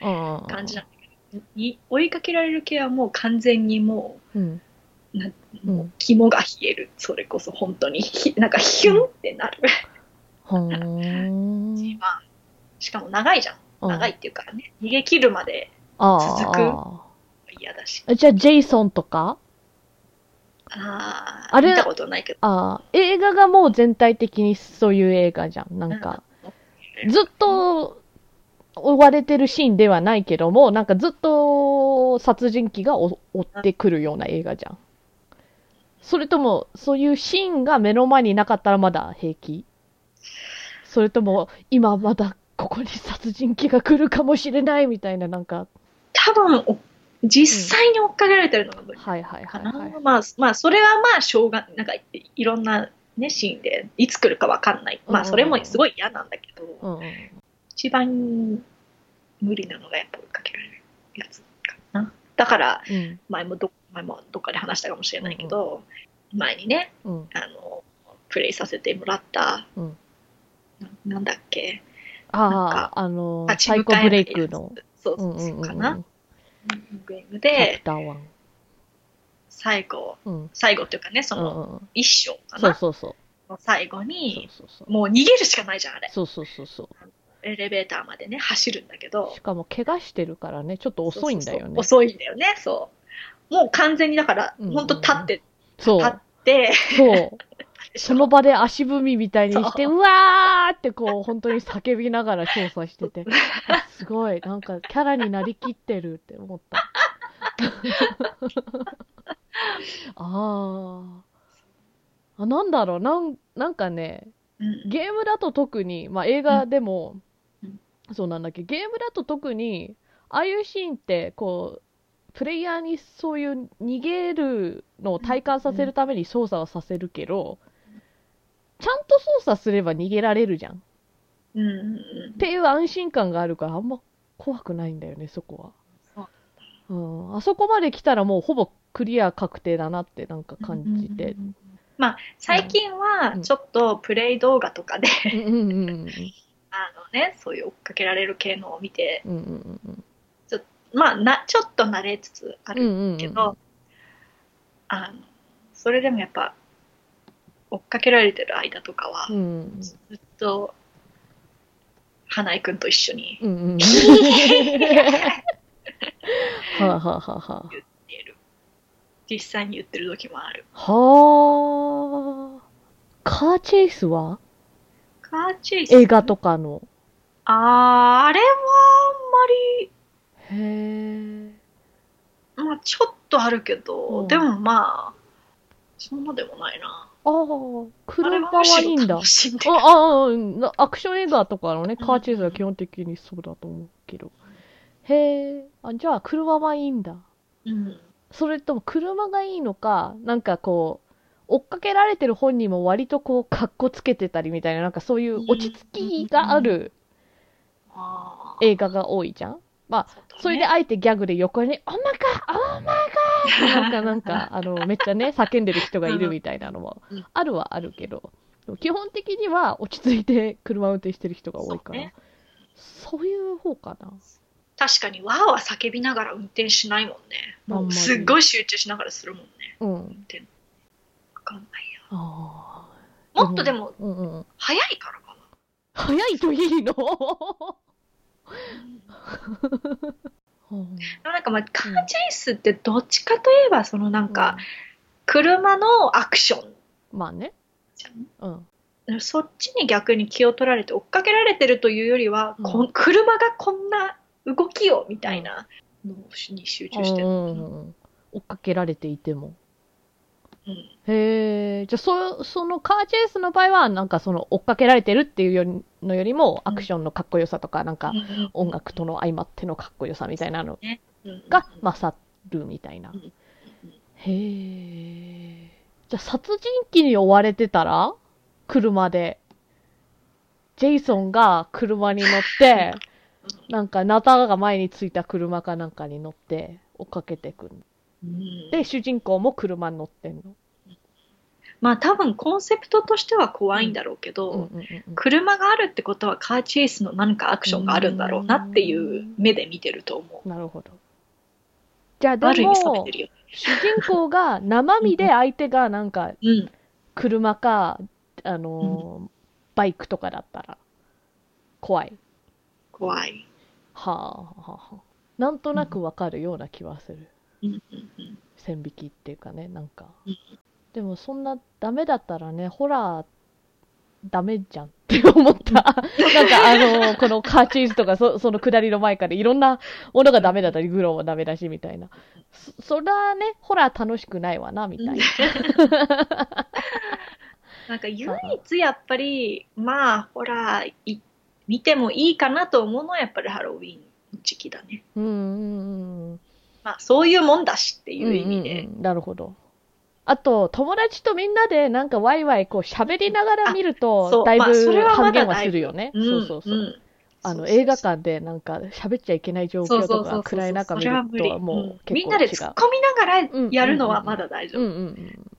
感じなんだけど、に追いかけられる系はもう完全にもう、うんなもう肝が冷える、それこそ本当になんかヒュンってなる、うん、一番しかも長いじゃん、うん、長いっていうからね逃げ切るまで続く嫌だし。じゃあジェイソンとかああれ見たことないけどあ映画がもう全体的にそういう映画じゃん。なんか、うん、ずっと追われてるシーンではないけどもなんかずっと殺人鬼が追ってくるような映画じゃん。それともそういうシーンが目の前になかったらまだ平気？それとも今まだここに殺人鬼が来るかもしれないみたいななんか多分実際に追っかけられてるのが無理かな。まあまあそれはまあしょうがなんかいろんなねシーンでいつ来るかわかんない。まあそれもすごい嫌なんだけど、うんうんうん、一番無理なのがやっぱ追っかけられるやつかな。だから、うん、前もど前もどっかで話したかもしれないけど、うん、前にね、うん、あのプレイさせてもらった、うん、な, なんだっけあああのサイコブレイクのそうそうそうかな、うんうんうん、ゲームで最後、うん、最後っていうかねその一章かな、うん、そうそうそう最後にそうそうそうもう逃げるしかないじゃんあれ。そうそうそうそうエレベーターまでね走るんだけどしかも怪我してるからねちょっと遅いんだよね。そうそうそう遅いんだよね。そうもう完全にだから、うんうん、ほんと立って、そう立ってそうその場で足踏みみたいにして う, うわーってこう本当に叫びながら調査しててすごいなんかキャラになりきってるって思ったああなんだろうな ん, なんかねゲームだと特に、まあ、映画でも、うん、そうなんだっけゲームだと特にああいうシーンってこうプレイヤーにそういう逃げるのを体感させるために操作はさせるけど、うん、ちゃんと操作すれば逃げられるじゃん、うん、っていう安心感があるからあんま怖くないんだよねそこは。そう、うん、あそこまで来たらもうほぼクリア確定だなってなんか感じて、うん、まあ最近はちょっとプレイ動画とかであのねそういう追っかけられる系のを見て、うんうんうんまあ、なちょっと慣れつつあるけど、うんうんうん、あのそれでもやっぱ追っかけられてる間とかは、うんうん、ずっと花井くんと一緒に、うんうん、はあはあはあ、言ってる実際に言ってる時もある。はあ。カーチェイスは？カーチェイス映画とかのあーあれはあんまりへえ。まあちょっとあるけど、うん、でもまあそんなでもないな。ああ、車はいいんだ。ああ、アクション映画とかのね、カーチェイスは基本的にそうだと思うけど。へえ、あ、じゃあ車はいいんだ。うん。それとも車がいいのか、なんかこう、追っかけられてる本人も割とこう、かっこつけてたりみたいな、なんかそういう落ち着きがあるあ映画が多いじゃん。まあ、そ,、ね、それであえてギャグで横に、オーマイガー、オーマイガーなんか、なんか、あの、めっちゃね、叫んでる人がいるみたいなのも、あるはあるけど、基本的には落ち着いて車運転してる人が多いから、そ う,、ね、そういう方かな。確かに、わーわー叫びながら運転しないもんね。もうすっごい集中しながらするもんね。うん。運転。わかんないや。ああ。もっとでも、うんうん、早いからかな。早いといいのなんかまあ、カーチェイスってどっちかといえば、そのなんか、車のアクション。まあね。うん。そっちに逆に気を取られて追っかけられてるというよりは、うん、こ車がこんな動きをみたいなのに集中してる、うんうんうん、追っかけられていても、うん、へえ、じゃあ そ, そのカーチェイスの場合はなんかその追っかけられてるっていうのよりもアクションのかっこよさとか、うん、なんか音楽との相まってのかっこよさみたいなのが勝るみたいな、うんうんうん、へえ、じゃあ殺人鬼に追われてたら車でジェイソンが車に乗ってなんかナタが前についた車かなんかに乗って追っかけてくる、うん、で主人公も車に乗ってんの。まあ多分コンセプトとしては怖いんだろうけど、うんうんうんうん、車があるってことはカーチェイスの何かアクションがあるんだろうなっていう目で見てると思う。なるほど。じゃあでも主人公が生身で相手がなんか車かあのーうん、バイクとかだったら怖い。怖い。はあはあはあ。なんとなくわかるような気はする、うんうんうん、線引きっていうかね、なんか、うん、でもそんなダメだったらね、ホラーダメじゃんって思ったなんかあのー、このカーチーズとか そ, その下りの前からいろんなものがダメだったりグロもダメだしみたいな、 そ, そらねホラー楽しくないわなみたいななんか唯一やっぱりまあホラーい見てもいいかなと思うのはやっぱりハロウィンの時期だね。うんうんうん。まあそういうもんだしっていう意味で。うんうん、なるほど。あと友達とみんなでなんかワイワイこう喋りながら見るとだいぶ半減はするよね。まあ、そ, はそうそうそう。うんうん、あの映画館でなんか喋っちゃいけない状況とか暗い中見るとはもう結構違う。みんなで突っ込みながらやるのはまだ大丈夫。うんうんうんうん、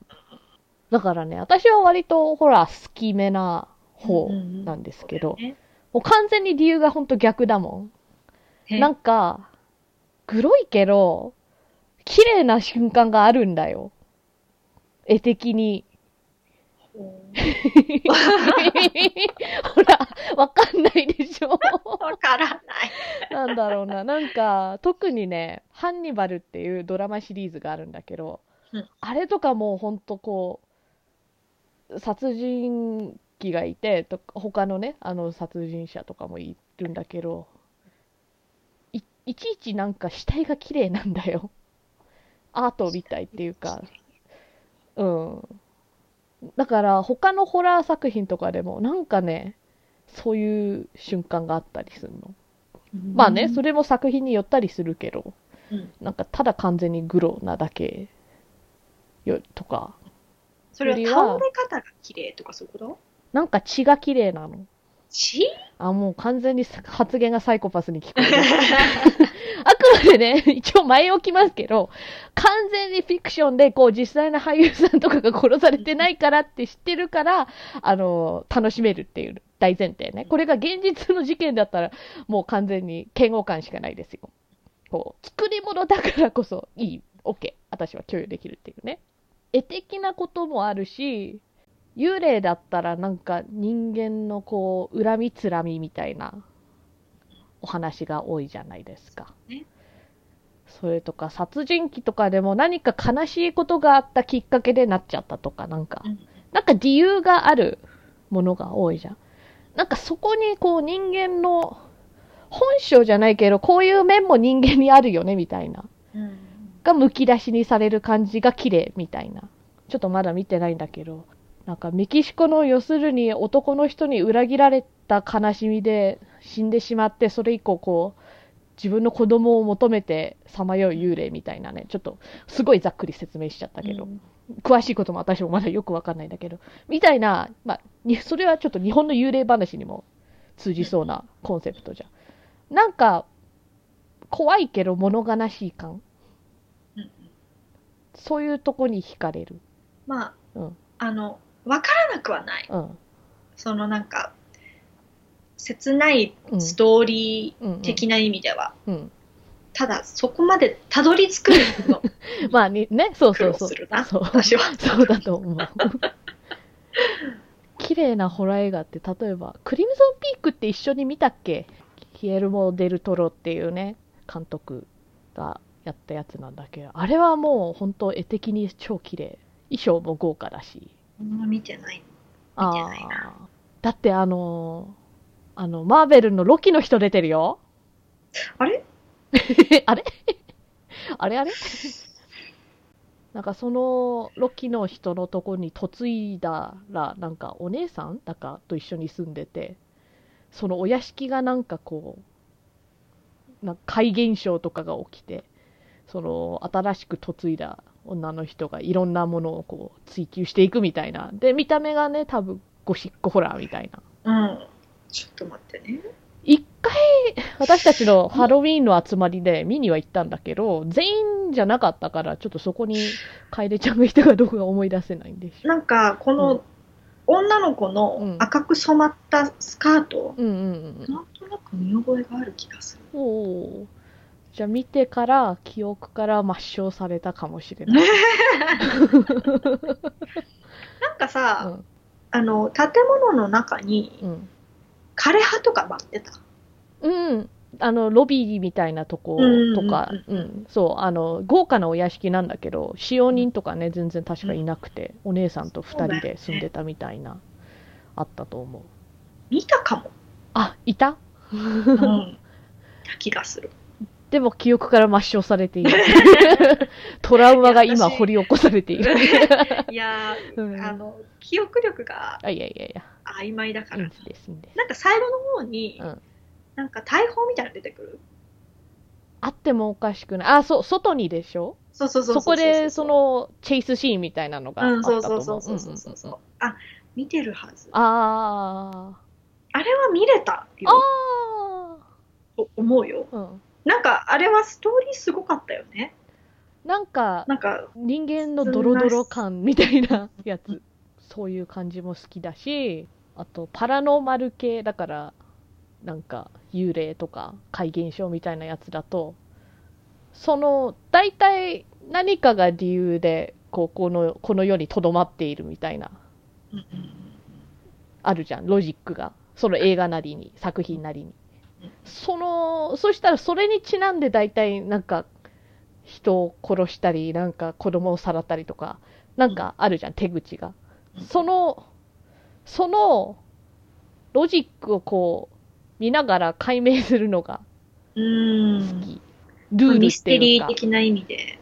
だからね、私は割とホラー好きめな方なんですけど。うんうん、もう完全に理由がほんと逆だもん。なんか、グロいけど、綺麗な瞬間があるんだよ。絵的に。ほら、わかんないでしょ。わからない。なんだろうな。なんか、特にね、ハンニバルっていうドラマシリーズがあるんだけど、うん、あれとかもうほんとこう、殺人、がいてと他のねあの殺人者とかもいるんだけど い, いちいちなんか死体が綺麗なんだよ。アートみたいっていうか、うん、だから他のホラー作品とかでもなんかねそういう瞬間があったりするの。まあねそれも作品によったりするけど、なんかただ完全にグロなだけよとか。それは倒れ方が綺麗とかそういうこと？なんか血が綺麗なの。血？あ、もう完全に発言がサイコパスに聞こえる。あくまでね、一応前置きますけど、完全にフィクションで、こう実際の俳優さんとかが殺されてないからって知ってるから、あの、楽しめるっていう大前提ね。これが現実の事件だったら、もう完全に嫌悪感しかないですよ。こう、作り物だからこそいい、OK。私は許容できるっていうね。絵的なこともあるし、幽霊だったらなんか人間のこう恨みつらみみたいなお話が多いじゃないですか。それとか殺人鬼とかでも何か悲しいことがあったきっかけでなっちゃったとかなんか、なんか理由があるものが多いじゃん。なんかそこにこう人間の本性じゃないけどこういう面も人間にあるよねみたいながむき出しにされる感じが綺麗みたいな。ちょっとまだ見てないんだけど。なんかメキシコの要するに男の人に裏切られた悲しみで死んでしまってそれ以降こう自分の子供を求めてさまよう幽霊みたいなね、ちょっとすごいざっくり説明しちゃったけど、うん、詳しいことも私もまだよくわかんないんだけどみたいな、まあ、それはちょっと日本の幽霊話にも通じそうなコンセプトじゃん。なんか怖いけど物悲しい感、うん、そういうとこに惹かれる。まあ、うん、あの分からなくはない、うん、そのなんか切ないストーリー的な意味では、うんうんうん、ただそこまでたどり着くのまあね、そうそうそう、苦労するな、そう私はそうだと思う綺麗なホラー映画って例えばクリムゾンピークって一緒に見たっけ、ヒエルモ・デルトロっていうね監督がやったやつなんだけど、あれはもう本当絵的に超綺麗、衣装も豪華だし、あんま見てない、見てないな。だってあのーあのマーベルのロキの人出てるよ。あれあれあれあれなんかそのロキの人のとこに嫁いだらなんかお姉さんだかと一緒に住んでて、そのお屋敷がなんかこうなんか怪現象とかが起きて、その新しく嫁いだ女の人がいろんなものをこう追求していくみたいな。で見た目がね多分ゴシックホラーみたいな。うん。ちょっと待ってね。一回私たちのハロウィーンの集まりで見には行ったんだけど、全員じゃなかったからちょっとそこに楓ちゃんがいたかどうか思い出せないんです。なんかこの女の子の赤く染まったスカート、うんうんうんうん、なんとなく見覚えがある気がする。おじゃあ見てから記憶から抹消されたかもしれないなんかさ、うん、あの建物の中に、うん、枯葉とか待ってた。うん、あのロビーみたいなとことか、うんうんうん、そうあの豪華なお屋敷なんだけど使用人とかね全然確かいなくて、うん、お姉さんとふたりで住んでたみたいな、ね、あったと思う。見たかも。あ、いた？うん。気がする。でも記憶から抹消されているトラウマが今掘り起こされているいやー、うん、あの記憶力が曖昧だからいいです、いいです。なんか最後の方に、うん、なんか大砲みたいなの出てくる。あってもおかしくない。あ、そう外にでしょ。そうそうそうそう。そこでそのチェイスシーンみたいなのがあったと思う。うん、そうそうそうそうそうそう。あ、見てるはず。ああ。あれは見れたよ。ああ。と思うよ。うん。なんかあれはストーリーすごかったよね。なんか、なんか人間のドロドロ感みたいなやつ、そういう感じも好きだし、あとパラノーマル系だからなんか幽霊とか怪現象みたいなやつだと、その大体何かが理由でこうこのこの世にとどまっているみたいな、あるじゃん、ロジックがその映画なりに作品なりに。そのそしたらそれにちなんで大体なんか人を殺したりなんか子供をさらったりとかなんかあるじゃん、手口が。そのそのロジックをこう見ながら解明するのが好き。うーん、ルールっていうかミステリー的な意味で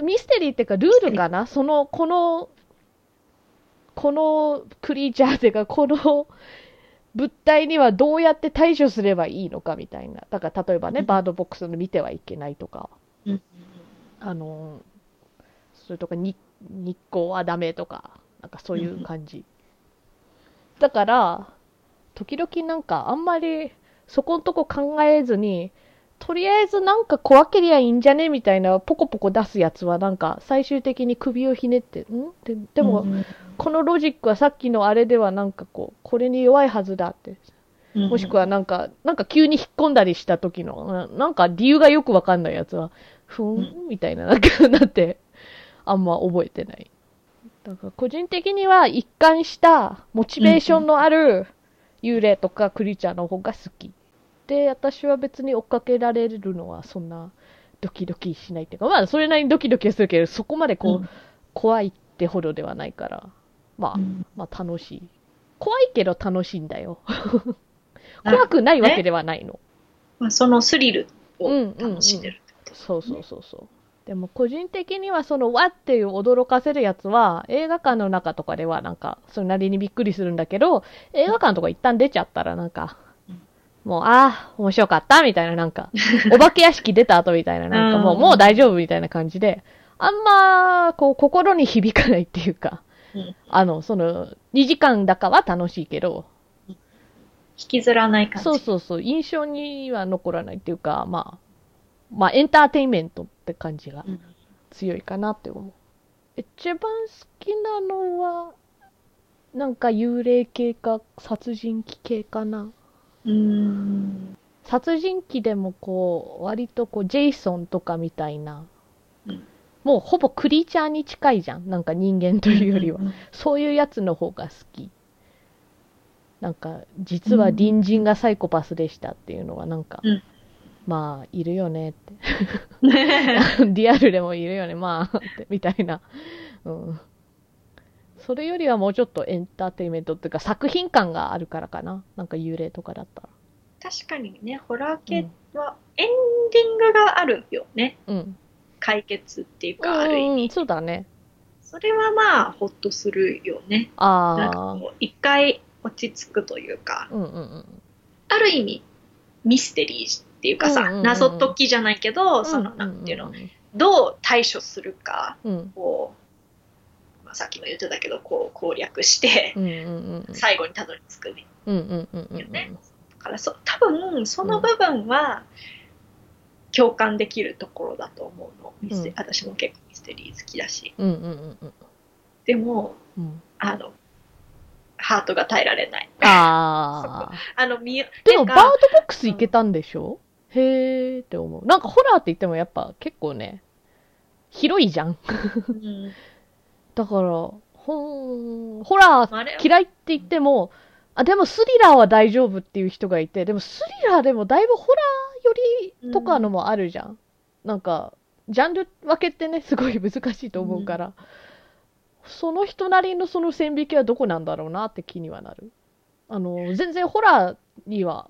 ミステリーっていうかルールかな。そのこのこのクリーチャーというかこの物体にはどうやって対処すればいいのかみたいな。だから例えばね、うん、バードボックスの見てはいけないとか、うん、あのそれとか日光はダメとかなんかそういう感じ、うん、だから時々なんかあんまりそこんとこ考えずにとりあえずなんか怖けりゃいいんじゃねみたいなポコポコ出すやつはなんか最終的に首をひねってんで、でも、うん、このロジックはさっきのあれではなんかこうこれに弱いはずだって、うん、もしくはなんかなんか急に引っ込んだりした時の な, なんか理由がよくわかんないやつはふーんみたいななんかなってあんま覚えてない。だから個人的には一貫したモチベーションのある幽霊とかクリーチャーの方が好きで、私は別に追っかけられるのはそんなドキドキしないっていうか、まあそれなりにドキドキはするけどそこまでこう、うん、怖いってほどではないから、まあ、うん、まあ楽しい。怖いけど楽しいんだよ怖くないわけではないの、ね、まあ、そのスリルを楽しんでるってこと、ね、うんうんうん、そうそうそうそう。でも個人的にはそのわっていう驚かせるやつは映画館の中とかではなんかそれなりにびっくりするんだけど、映画館とか一旦出ちゃったらなんかもう、ああ、面白かったみたいな、なんか、お化け屋敷出た後みたいな、なんかもう、もう大丈夫みたいな感じで、あんま、こう、心に響かないっていうか、うん、あの、その、にじかんだかは楽しいけど、引きずらない感じ。そうそうそう、印象には残らないっていうか、まあ、まあ、エンターテインメントって感じが強いかなって思う。うん、一番好きなのは、なんか幽霊系か殺人鬼系かな。うーん、殺人鬼でもこう割とこうジェイソンとかみたいな、うん、もうほぼクリーチャーに近いじゃん、なんか人間というよりは、うん、そういうやつの方が好き。なんか実は隣人がサイコパスでしたっていうのはなんか、うん、まあいるよねってリアルでもいるよね、まあってみたいな、うん、それよりはもうちょっとエンターテインメントっていうか作品感があるからかな、なんか幽霊とかだったら。確かにね、ホラー系はエンディングがあるよね、うん、解決っていうか、ある意味、うん、そうだね。それはまあほっとするよね。ああ、なんかこう一回落ち着くというか、うんうんうん、ある意味ミステリーっていうかさ、うんうんうん、謎解きじゃないけど、そのなんていうの、どう対処するか、うん、こう、まあ、さっきも言ってたけど、こう攻略して、うんうんうん、最後にたどり着くね。だからそ多分その部分は共感できるところだと思うの。ミステ、うん、私も結構ミステリー好きだし、うんうんうん、でも、うん、あのハートが耐えられない。ああのみでもバードボックス行けたんでしょ、うん、へーって思う。なんかホラーって言ってもやっぱ結構ね広いじゃん、うん、だからほホラー嫌いって言っても、あでもスリラーは大丈夫っていう人がいて、でもスリラーでもだいぶホラーよりとかのもあるじゃん、うん、なんかジャンル分けってねすごい難しいと思うから、うん、その人なりのその線引きはどこなんだろうなって気にはなる。あの全然ホラーには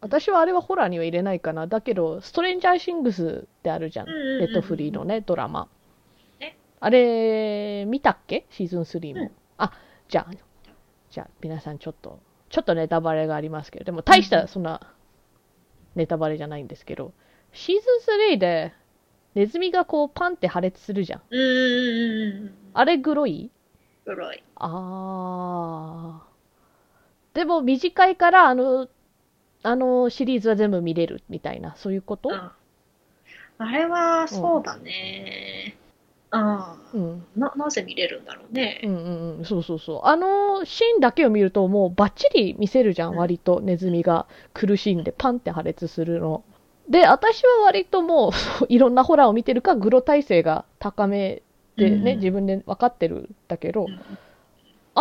私はあれはホラーには入れないかな。だけどストレンジャーシングスってあるじゃん、ネットフリーのねドラマ、あれ見たっけ、シーズンスリーも、うん、あじゃあじゃあ皆さんちょっとちょっとネタバレがありますけど、でも大したそんなネタバレじゃないんですけど、シーズンスリーでネズミがこうパンって破裂するじゃん。うーん、あれグロい？グロい。あー。でも短いからあの、あのシリーズは全部見れるみたいな、そういうこと？うん、あれはそうだね。ああ、うん。な、なぜ見れるんだろうね。うんうんうん。そうそうそう。あのシーンだけを見るともうバッチリ見せるじゃん。割とネズミが苦しんでパンって破裂するの。で、私は割ともういろんなホラーを見てるからグロ耐性が高めでね、うん、自分で分かってるんだけど、うん、あん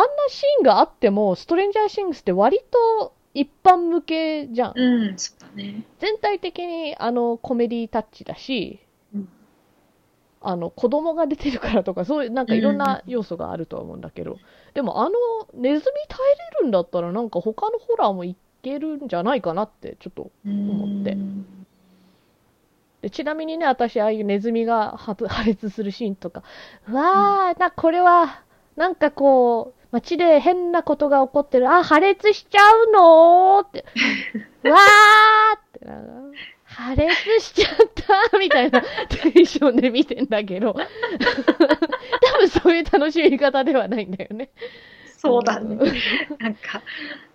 なシーンがあってもストレンジャーシングスって割と一般向けじゃん、うん、そうだね、全体的にあのコメディタッチだし、うん、あの子供が出てるからとかそういうなんかいろんな要素があるとは思うんだけど、うん、でもあのネズミ耐えれるんだったらなんか他のホラーもいけるんじゃないかなってちょっと思って、うん、でちなみにね、私ああいうネズミが破裂するシーンとか、うわーな、これはなんかこう街で変なことが起こってる、あ破裂しちゃうのーってわーってな、破裂しちゃったみたいなテンションで見てんだけど多分そういう楽しみ方ではないんだよね。そうだねなんか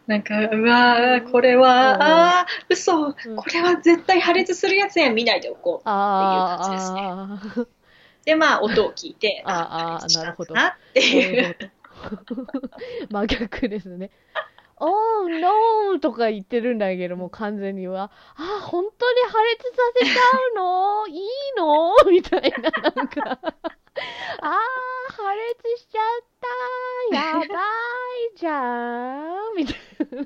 なんかうわーこれは、うん、あー嘘、うん、これは絶対破裂するやつやん、見ないでおこうっていう感じですね。でまあ音を聞いてああなるほどなっていう真逆ですね。Oh no とか言ってるんだけどもう完全にはあ本当に破裂させちゃうのいいのみたいな、なんかあー破裂しちゃったやばいじゃんみたいな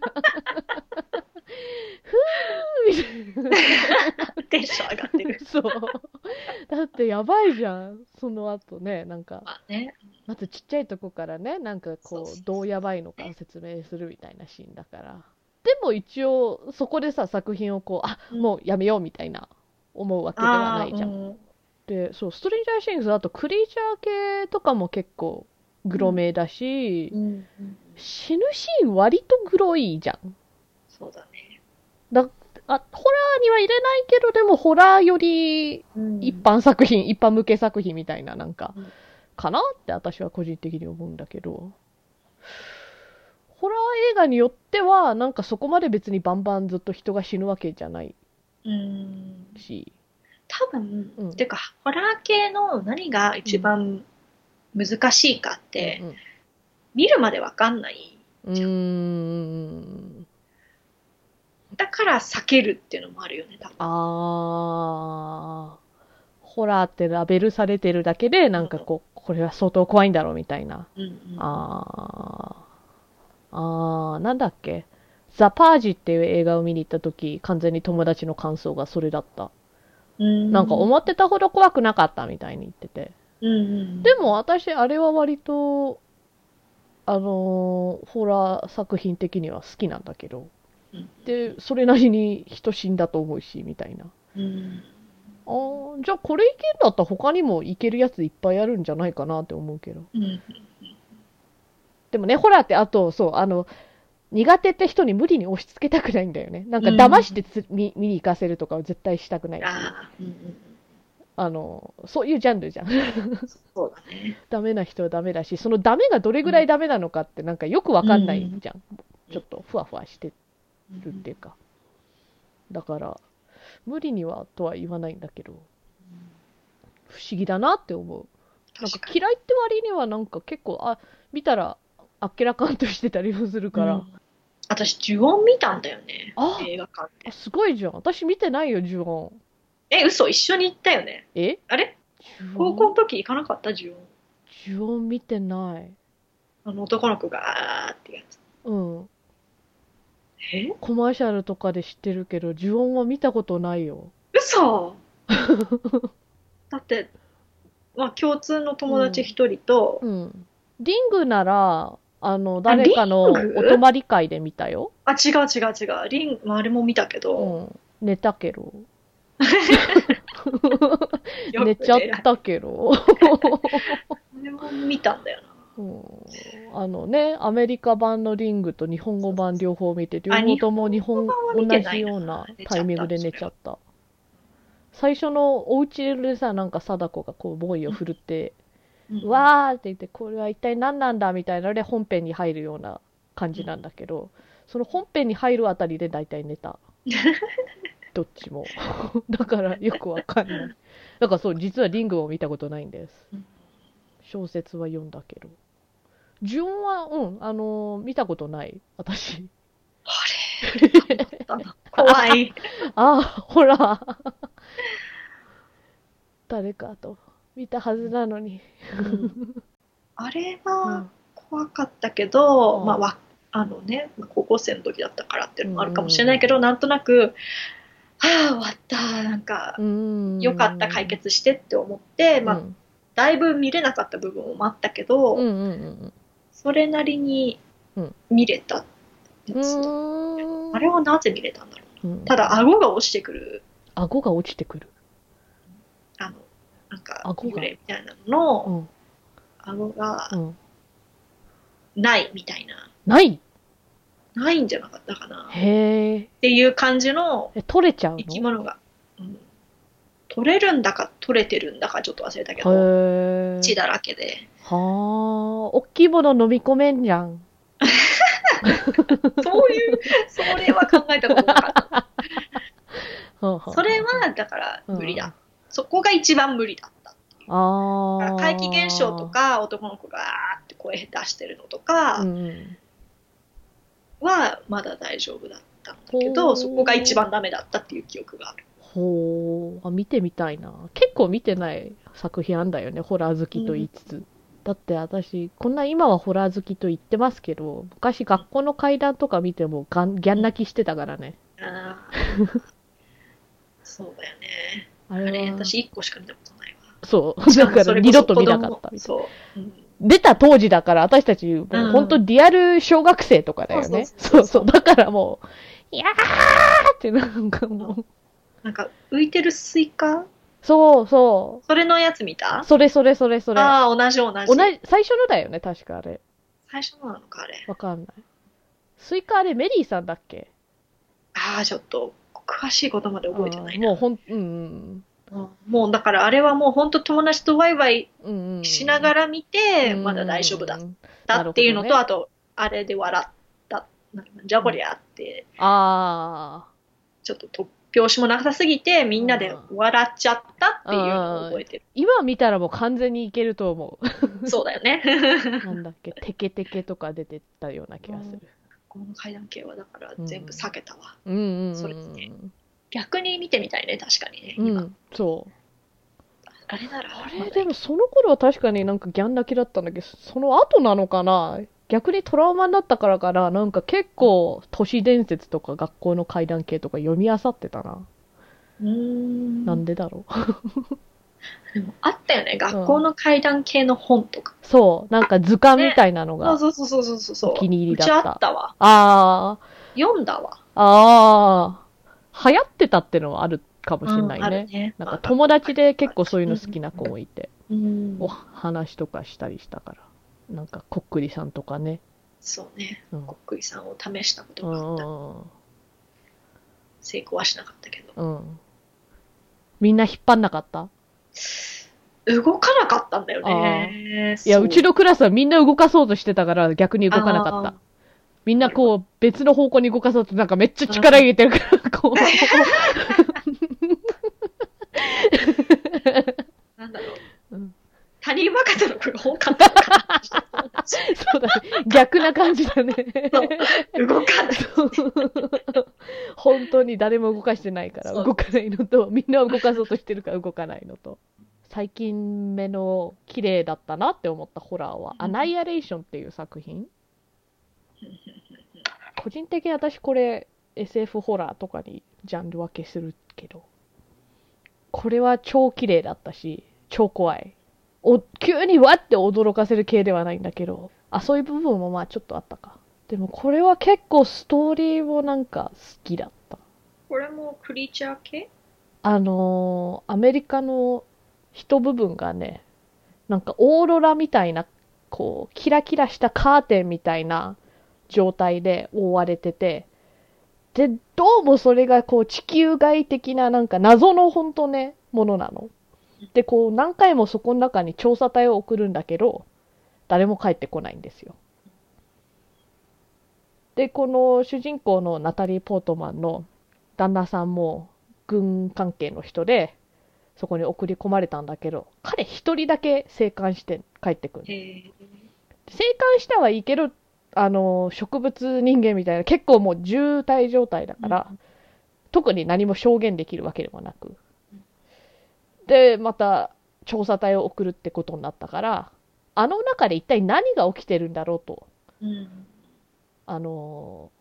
ふーみたいなテンション上がってるそうだってやばいじゃん。その後ねなんかまずちっちゃいとこからねなんかこうどうやばいのか説明するみたいなシーンだから、でも一応そこでさ作品をこうあもうやめようみたいな思うわけではないじゃん。でそうストレンジャーシングスだとクリーチャー系とかも結構グロめだし、うんうんうん、死ぬシーン割とグロいじゃん。そうだね。だあホラーには入れないけど、でもホラーより一般作品、うん、一般向け作品みたいな、なんか、うん、かなって私は個人的に思うんだけど、ホラー映画によってはなんかそこまで別にバンバンずっと人が死ぬわけじゃないし、うん、多分、うん、てかホラー系の何が一番難しいかって、うん、見るまでわかんないじゃん。うーん、だから避けるっていうのもあるよね、多分。あー、ホラーってラベルされてるだけでなんかこう、これは相当怖いんだろうみたいな、うんうん、あーあー、なんだっけ、ザ・パージっていう映画を見に行った時、完全に友達の感想がそれだった。うん、なんか思ってたほど怖くなかったみたいに言ってて、うんうん、でも私あれは割とあのー、ホラー作品的には好きなんだけど、うん、でそれなりに人死んだと思うしみたいな、うん、あー、じゃあこれいけるんだったら他にもいけるやついっぱいあるんじゃないかなって思うけど、うんでもね、ホラーって、あと、そう、あの、苦手って人に無理に押し付けたくないんだよね。なんか、騙してつ、うん、見、見に行かせるとかは絶対したくないし。あ、うん、あの、そういうジャンルじゃん。そうだね。ダメな人はダメだし、そのダメがどれぐらいダメなのかって、なんかよくわかんないじゃん。うん、ちょっと、ふわふわしてるっていうか。だから、無理にはとは言わないんだけど、不思議だなって思う。なんか嫌いって割には、なんか結構、あ、見たら、あっけらかんとしてたりもするから、うん、私呪音見たんだよね、映画館で。すごいじゃん。私見てないよ、呪音。え、嘘、一緒に行ったよね。え、あれ、高校の時行かなかった？呪音。呪音見てない。あの男の子があーってやつ。うん、え、コマーシャルとかで知ってるけど、呪音は見たことないよ。嘘。だってまあ共通の友達一人と、うんうん、リングならあの、誰かのお泊まり会で見たよ。あ、違う違う違う。リン、まあ、あれも見たけど。うん、寝たけど。寝ちゃったけど。あれも見たんだよな。うん、あのね、アメリカ版のリングと日本語版両方見て、両方とも日本、同じようなタイミングで寝ちゃった。最初のお家でさ、なんか貞子がこう、ボーイを振るって、うん、わーって言って、これは一体何なんだみたいなので本編に入るような感じなんだけど、うん、その本編に入るあたりで大体寝た。どっちも。だからよくわかんない。だからそう、実はリングを見たことないんです。小説は読んだけど。呪音は、うん、あのー、見たことない、私。あれ怖い。ああ、ほら。誰かと。見たはずなのに。うん、あれは怖かったけど、うん、まあ、あのね、高校生の時だったからっていうのもあるかもしれないけど、うん、なんとなく、はあ終わった、なんか、うん、よかった、解決してって思って、うん、まあ、だいぶ見れなかった部分もあったけど、うんうんうん、それなりに見れた、うん、あれはなぜ見れたんだろうな、うん、ただ顎が落ちてくる、顎が落ちてくる、あのなんか幽霊みたいなのの顎がないみたいな、うん、ないないんじゃなかったかな。へーっていう感じの取れちゃうの生き物が、うん、取れるんだか取れてるんだかちょっと忘れたけど、血だらけで、はあ、大きいもの飲み込めんじゃん。そういうそれは考えたことなかった。それはだから無理だ、うん、そこが一番無理だったっていう。あ、怪奇現象とか男の子があーって声出してるのとかはまだ大丈夫だったんだけど、うん、そこが一番ダメだったっていう記憶がある。ほー、あ、見てみたいな。結構見てない作品あんだよね、ホラー好きと言いつつ、うん、だって私こんな今はホラー好きと言ってますけど、昔学校の怪談とか見てもガンギャン泣きしてたからね、うん、あそうだよね。あれ、あれ私いっこしか見たことないわ。そう。だから二度と見なかったみたいな。そう、うん。出た当時だから、私たち、もう本当リアル小学生とかだよね。そうそう。だからもう、いやーってなんかもう。なんか浮いてるスイカ？そうそう。それのやつ見た？それそれそれそれ。ああ、同じ同じ。同じ、最初のだよね、確かあれ。最初のなのか、あれ。わかんない。スイカあれ、メリーさんだっけ？あやーちょっと詳しいことまで覚えてないな。もうほん、うん、もうだからあれはもう本当友達とワイワイしながら見て、うん、まだ大丈夫だったっていうのと、うんね、あとあれで笑ったなんじゃこりゃって、うん、あちょっと突拍子もなさすぎてみんなで笑っちゃったっていうのを覚えてる。今見たらもう完全にいけると思う。そうだよね。なんだっけテケテケとか出てたような気がする、うんこの階段系はだから全部避けたわ、うんうんうん、それですね逆に見てみたいね確かにね今、うん、そうあれならあれでもその頃は確かになんかギャン泣きだったんだけどその後なのかな逆にトラウマになったからかななんか結構都市伝説とか学校の階段系とか読み漁ってたなうーんなんでだろうでもあったよね学校の怪談系の本とか、うん、そうなんか図鑑みたいなのがお気に入りだった、ね、そうそうそうそうそううちあったわあ読んだわあ流行ってたってのはあるかもしれない ね,、うん、あるねなんか友達で結構そういうの好きな子もいて、うん、お話とかしたりしたからなんかこっくりさんとかねそうね、うん、こっくりさんを試したことがあった、うん、成功はしなかったけど、うん、みんな引っ張んなかった動かなかったんだよね。いや う, うちのクラスはみんな動かそうとしてたから逆に動かなかった。みんなこう別の方向に動かそうとなんかめっちゃ力入れてるからこうなんだろう、うん、他人任せの子が多かったからそうだね逆な感じだね動かない本当に誰も動かしてないから動かないのとみんな動かそうとしてるから動かないのと最近目の綺麗だったなって思ったホラーは、うん、アナイアレーションっていう作品、うん、個人的に私これ エスエフ ホラーとかにジャンル分けするけどこれは超綺麗だったし超怖いお急にわって驚かせる系ではないんだけどあそういう部分もまあちょっとあったかでもこれは結構ストーリーもなんか好きだったこれもクリーチャー系あのー、アメリカの一部分がねなんかオーロラみたいなこうキラキラしたカーテンみたいな状態で覆われててでどうもそれがこう地球外的ななんか謎の本当ねものなのでこう何回もそこの中に調査隊を送るんだけど誰も帰ってこないんですよでこの主人公のナタリー・ポートマンの旦那さんも軍関係の人でそこに送り込まれたんだけど彼一人だけ生還して帰ってくる生還したはいいけどあの植物人間みたいな結構もう渋滞状態だから、うん、特に何も証言できるわけでもなくでまた調査隊を送るってことになったからあの中で一体何が起きてるんだろうと、うん、あの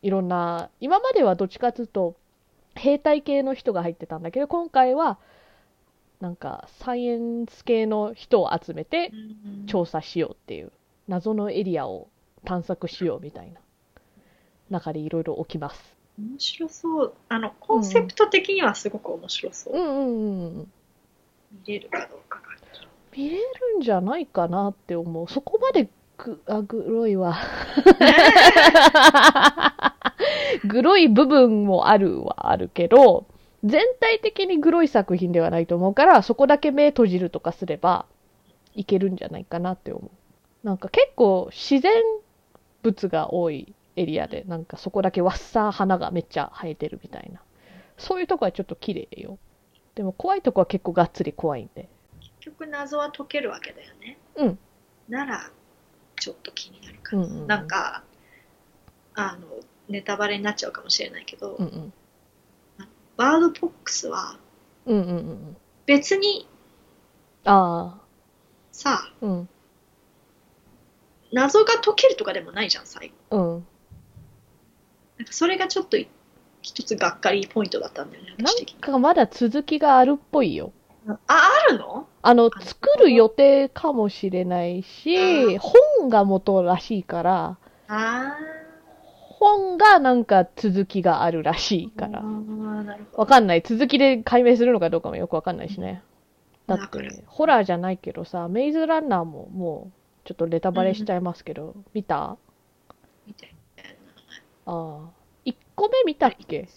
いろんな今まではどっちかというと兵隊系の人が入ってたんだけど今回はなんかサイエンス系の人を集めて調査しようっていう謎のエリアを探索しようみたいな中でいろいろ起きます面白そうあのコンセプト的にはすごく面白そう、うんうんうんうん、見れるかどうかが見れるんじゃないかなって思うそこまでグあグロいわグロい部分もあるはあるけど全体的にグロい作品ではないと思うからそこだけ目閉じるとかすればいけるんじゃないかなって思うなんか結構自然物が多いエリアでなんかそこだけわっさー花がめっちゃ生えてるみたいなそういうとこはちょっと綺麗よでも怖いとこは結構がっつり怖いんで結局謎は解けるわけだよねうんならちょっと気になるから、うんうんうん、なんかあのネタバレになっちゃうかもしれないけど、うんうん、バードボックスは別に、うんうんうん、あさあ、うん、謎が解けるとかでもないじゃん最後、うんなんかそれがちょっと一つがっかりポイントだったんだよね私的になんかまだ続きがあるっぽいよあ、あるの？あの作る予定かもしれないし本が元らしいからあ本がなんか続きがあるらしいからあなるほどわかんない続きで解明するのかどうかもよくわかんないしね、うん、だって、ね、ホラーじゃないけどさメイズランナーももうちょっとネタバレしちゃいますけど、うん、見た見てああいっこめ見たっけ、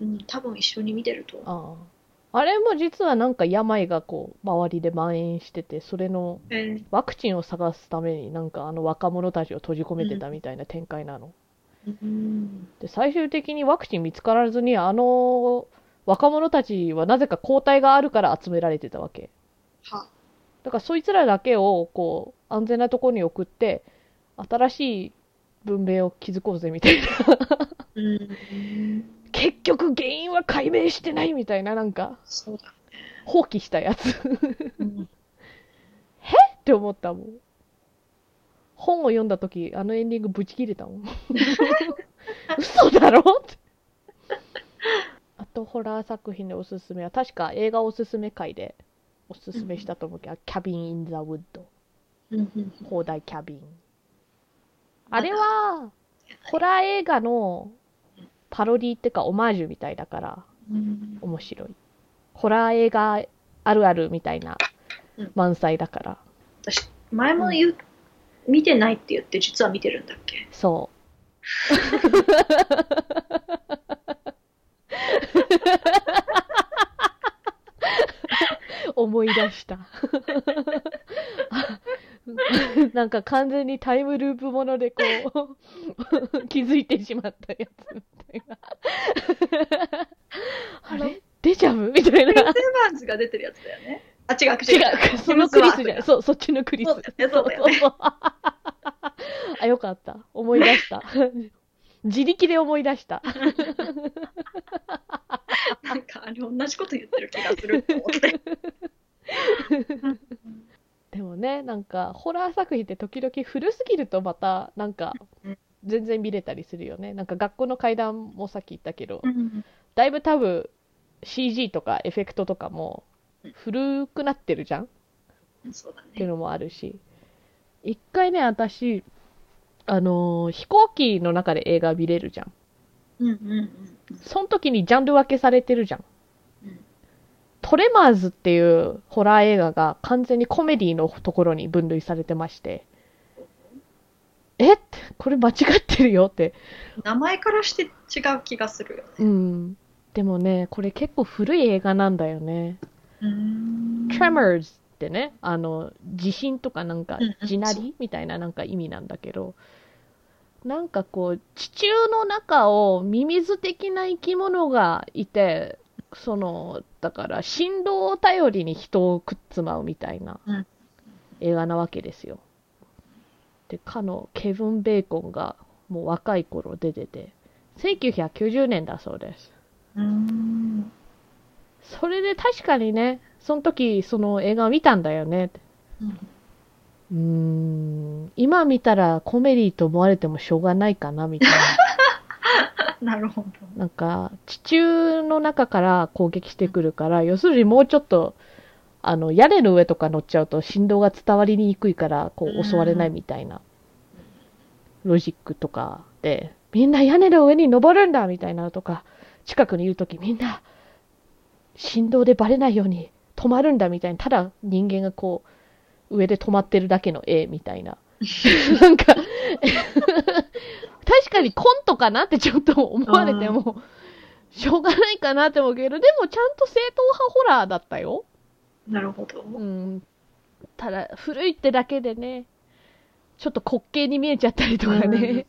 うん、多分一緒に見てると。ああ、あれも実はなんか病がこう周りで蔓延してて、それのワクチンを探すためになんかあの若者たちを閉じ込めてたみたいな展開なの、うん、で最終的にワクチン見つからずにあの若者たちはなぜか抗体があるから集められてたわけ。はだからそいつらだけをこう安全なところに送って新しい文明を築こうぜみたいな、うん、結局原因は解明してないみたいな、なんかそうだ、ね、放棄したやつ、うん、へって思ったもん。本を読んだ時あのエンディングブチ切れたもん嘘だろってあとホラー作品でおすすめは確か映画おすすめ会でおすすめしたと思うけど、うん、キャビン・イン・ザ・ウッド、広大キャビン、あれはホラー映画のパロディってかオマージュみたいだから面白い。ホラー映画あるあるみたいな満載だから、うん、私前も言う、うん、見てないって言って実は見てるんだっけ。そう思い出したなんか完全にタイムループものでこう気づいてしまったやつみたいなあれデジャブみたいな。クリス・エヴァンスが出てるやつだよね。あ違う違う、そのクリスじゃない、そうそっちのクリス。そうだよね、そうだよねあよかった、思い出した自力で思い出したなんかあれ同じこと言ってる気がすると思ってでもね、なんかホラー作品って時々古すぎるとまたなんか全然見れたりするよね。なんか学校の怪談もさっき言ったけど、だいぶ多分 シージー とかエフェクトとかも古くなってるじゃん、そうだね、っていうのもあるし。一回ね、私あのー、飛行機の中で映画見れるじゃん、うんうんうんうん、その時にジャンル分けされてるじゃん、うん、トレマーズっていうホラー映画が完全にコメディのところに分類されてまして、うん、えこれ間違ってるよって名前からして違う気がするよね、うん、でもねこれ結構古い映画なんだよね。うーん、トレマーズってね、あの地震とかなんか地鳴りみたいななんか意味なんだけど、なんかこう地中の中をミミズ的な生き物がいて、そのだから振動を頼りに人を食っつまうみたいな映画なわけですよ。でかのケビン・ベーコンがもう若い頃出ててせんきゅうひゃくきゅうじゅうねんだそうです。うーん、それで確かにねその時その映画を見たんだよねって、うんうーん、今見たらコメディと思われてもしょうがないかなみたいななるほど。なんか地中の中から攻撃してくるから、要するにもうちょっとあの屋根の上とか乗っちゃうと振動が伝わりにくいからこう襲われないみたいなロジックとかで、みんな屋根の上に登るんだみたいなのとか、近くにいるときみんな振動でバレないように止まるんだみたいな、ただ人間がこう上で止まってるだけの絵みたいななんか確かにコントかなってちょっと思われてもしょうがないかなって思うけど、でもちゃんと正統派ホラーだったよ。なるほど、うん、ただ古いってだけでねちょっと滑稽に見えちゃったりとかね、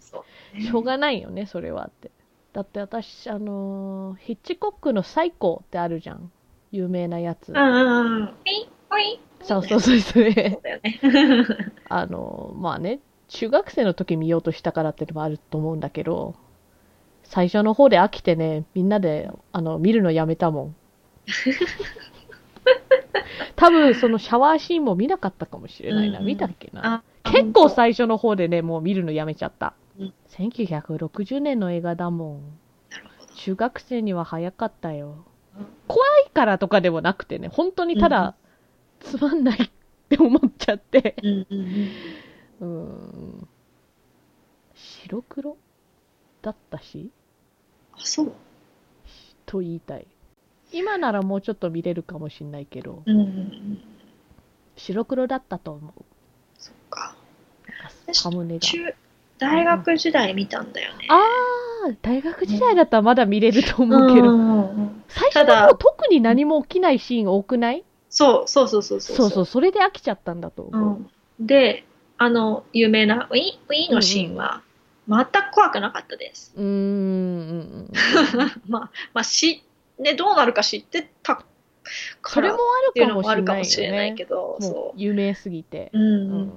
うん、しょうがないよねそれはって。だって私あのヒッチコックのサイコってあるじゃん、有名なやつ、うんうんうん、そうそうそうですね。あのまあね、中学生の時見ようとしたからってのもあると思うんだけど、最初の方で飽きてね、みんなであの見るのやめたもん。多分そのシャワーシーンも見なかったかもしれないな、うん、見たっけな。結構最初の方でね、もう見るのやめちゃった。うん、せんきゅうひゃくろくじゅうねんの映画だもん。なるほど。中学生には早かったよ。怖いからとかでもなくてね、本当にただ、うん、つまんないって思っちゃってうんうん、うん、うん白黒だったし、あそうと言いたい。今ならもうちょっと見れるかもしれないけど、うんうんうん、白黒だったと思う。そっか。サムネが中大学時代見たんだよね、うん、あ大学時代だったらまだ見れると思うけど、うん、最初の方特に何も起きないシーン多くない？そうそうそうそうそうそうそう、それで飽きちゃったんだと思う、うん、で、あの有名なウィンウィンのシーンは全く怖くなかったです。うーんまあ、まあしね、どうなるか知ってたからっていうのもあるかもしれないけど、そう有名すぎて、うんうん、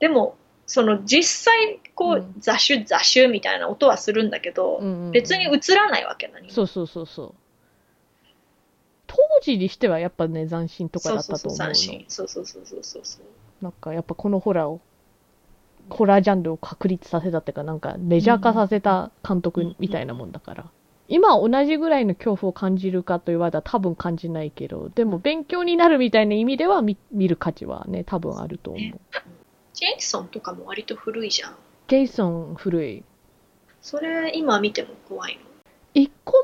でもその実際こうザシュザシュみたいな音はするんだけど、うん、別に映らないわけなに、うん、そうそうそうそう、当時にしてはやっぱね斬新とかだったと思うの。斬新、そうそうそうそうそうそう、なんかやっぱこのホラーをホラージャンルを確立させたっていうか、なんかメジャー化させた監督みたいなもんだから、うんうん、今同じぐらいの恐怖を感じるかと言われたら多分感じないけど、でも勉強になるみたいな意味では 見, 見る価値はね多分あると思う、ね。ジェイソンとかも割と古いじゃん。ジェイソン古い。それ今見ても怖いの？いっこ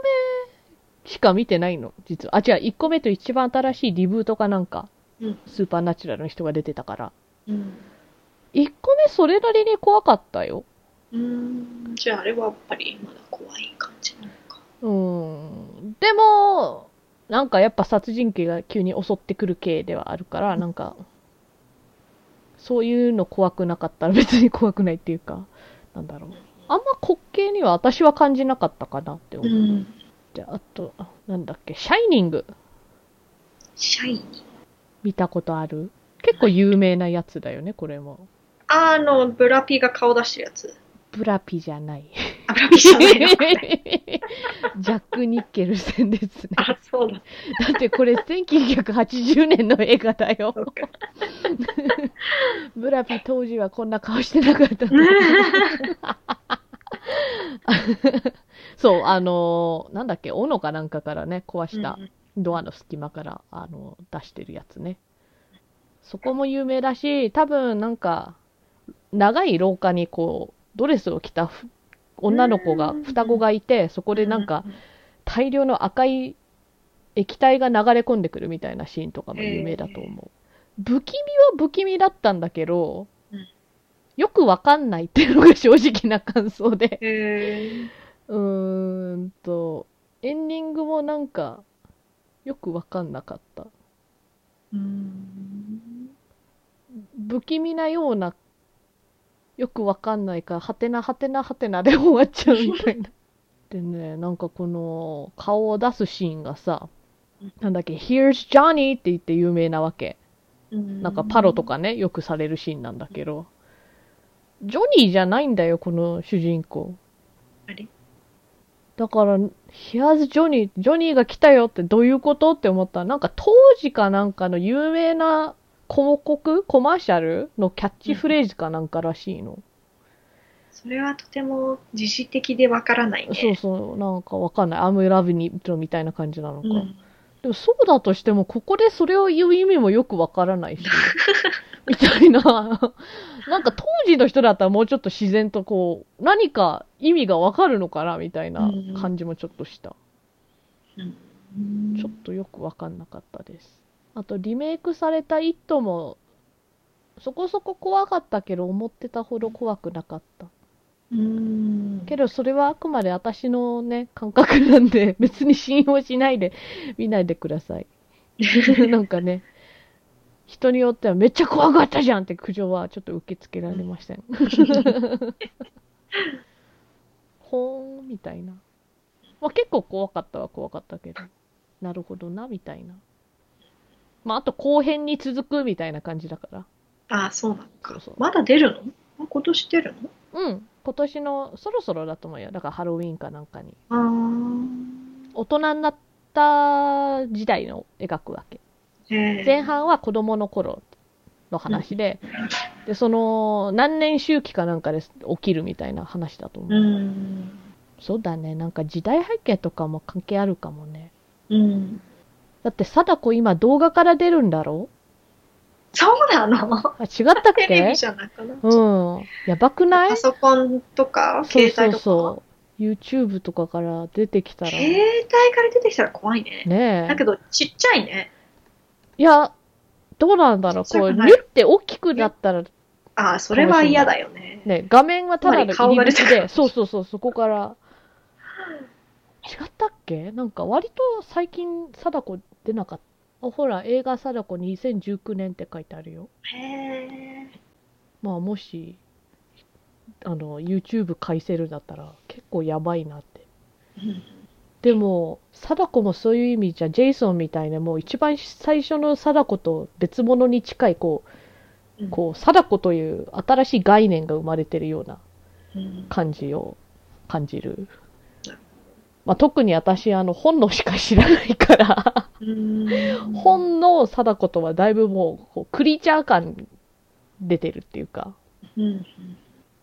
めしか見てないの実は。あ、違う、いっこめと一番新しいリブートかなんか、うん、スーパーナチュラルの人が出てたから、うん、いっこめそれなりに怖かったよ。うーん、じゃああれはやっぱりまだ怖い感じなのか。うーん、でもなんかやっぱ殺人鬼が急に襲ってくる系ではあるから、うん、なんかそういうの怖くなかったら別に怖くないっていうか、なんだろう、あんま滑稽には私は感じなかったかなって思う、うん、で、あとなんだっけ、シャイニング。シャイニング見たことある？結構有名なやつだよねこれも。あのブラピが顔出してるやつ。ブラピじゃない。あ、ブラピじゃないのかね。ジャック・ニッケルセンですね。あ、そうだ。だってこれせんきゅうひゃくはちじゅうねんの映画だよ。ブラピ当時はこんな顔してなかったの。そう、あのー、なんだっけ、斧かなんかからね、壊したドアの隙間から、あのー、出してるやつね。そこも有名だし、多分なんか、長い廊下にこう、ドレスを着た女の子が、双子がいて、そこでなんか大量の赤い液体が流れ込んでくるみたいなシーンとかも有名だと思う。不気味は不気味だったんだけど、よくわかんないっていうのが正直な感想でうーんとエンディングもなんかよくわかんなかった。うーん、不気味なようなよくわかんないから、はてなはてなはてなで終わっちゃうみたいな。でね、なんかこの顔を出すシーンがさ、なんだっけ、Here's Johnny って言って有名なわけ。なんかパロとかね、よくされるシーンなんだけど、ジョニーじゃないんだよ、この主人公。あれ？だから、Here's Johnny、ジョニーが来たよってどういうことって思ったら、なんか当時かなんかの有名な広告コマーシャルのキャッチフレーズかなんからしいの、うん、それはとても自主的でわからないね。そうそう、なんかわかんない、アムラブニットみたいな感じなのか、うん、でもそうだとしてもここでそれを言う意味もよくわからないしみたいななんか当時の人だったらもうちょっと自然とこう何か意味がわかるのかなみたいな感じもちょっとした、うんうん、ちょっとよくわかんなかったです。あとリメイクされたイットもそこそこ怖かったけど思ってたほど怖くなかった。うーん、けどそれはあくまで私のね感覚なんで別に信用しないで見ないでくださいなんかね、人によってはめっちゃ怖かったじゃんって苦情はちょっと受け付けられませんほーんみたいな、まあ、結構怖かったは怖かったけど、なるほどなみたいな。まあ、あと後編に続くみたいな感じだから。ああ、そうなのか。そうそう、まだ出るの？今年出るの？うん、今年のそろそろだと思うよ。だからハロウィーンかなんかに。ああ。大人になった時代の描くわけ。前半は子供の頃の話で、うん、でその何年周期かなんかで起きるみたいな話だと思う。うん。そうだね。なんか時代背景とかも関係あるかもね。うん。だって貞子今動画から出るんだろ？そうなの？あ、違ったっけ？テレビじゃなくなっちゃう。うん。やばくない？パソコンとか携帯とか。そうそうそう。YouTube とかから出てきたら。携帯から出てきたら怖いね。ねえ。だけどちっちゃいね。いや、どうなんだろう。こうニュって大きくなったらああ、それは嫌だよね。ね、画面はただの入り口で、そうそうそう、そこから。違ったっけ？なんか割と最近貞子出なかった。あ、ほら、映画貞子にせんじゅうきゅうねんって書いてあるよ。へえ。まあもしあの YouTube 返せるんだったら結構やばいなって。でも貞子もそういう意味じゃジェイソンみたいなもう一番最初の貞子と別物に近いこう、うん、こう貞子という新しい概念が生まれてるような感じを感じる。まあ、特に私あの本能しか知らないからうーん本能貞子とはだいぶも う, こうクリーチャー感出てるっていうか、うん、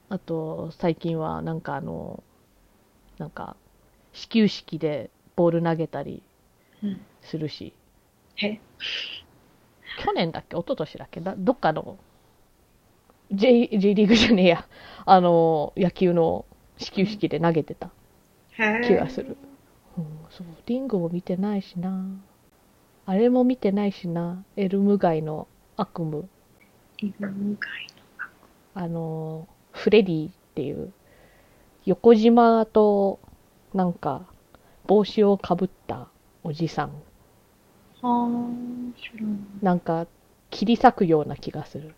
あと最近はなんかあのなんか始球式でボール投げたりするし、うん、え去年だっけ一昨年だっけだどっかの J, J リーグじゃねえやあの野球の始球式で投げてた、うん気がする、うん、そうリングも見てないしなあれも見てないしなエルム街の悪夢エルム街の悪夢あのフレディっていう横島となんか帽子をかぶったおじさんは知らないなんか切り裂くような気がする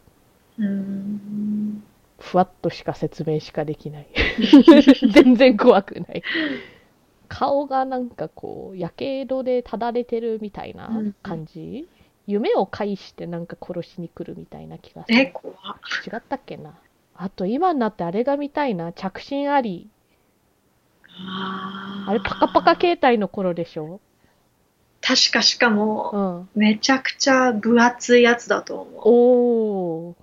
うーんふわっとしか説明しかできない全然怖くない顔がなんかこうやけどでただれてるみたいな感じ、うん、夢を介してなんか殺しに来るみたいな気がするえ怖違ったっけなあと今になってあれが見たいな着信あり あ, あれパカパカ携帯の頃でしょ確かしかも、うん、めちゃくちゃ分厚いやつだと思うおー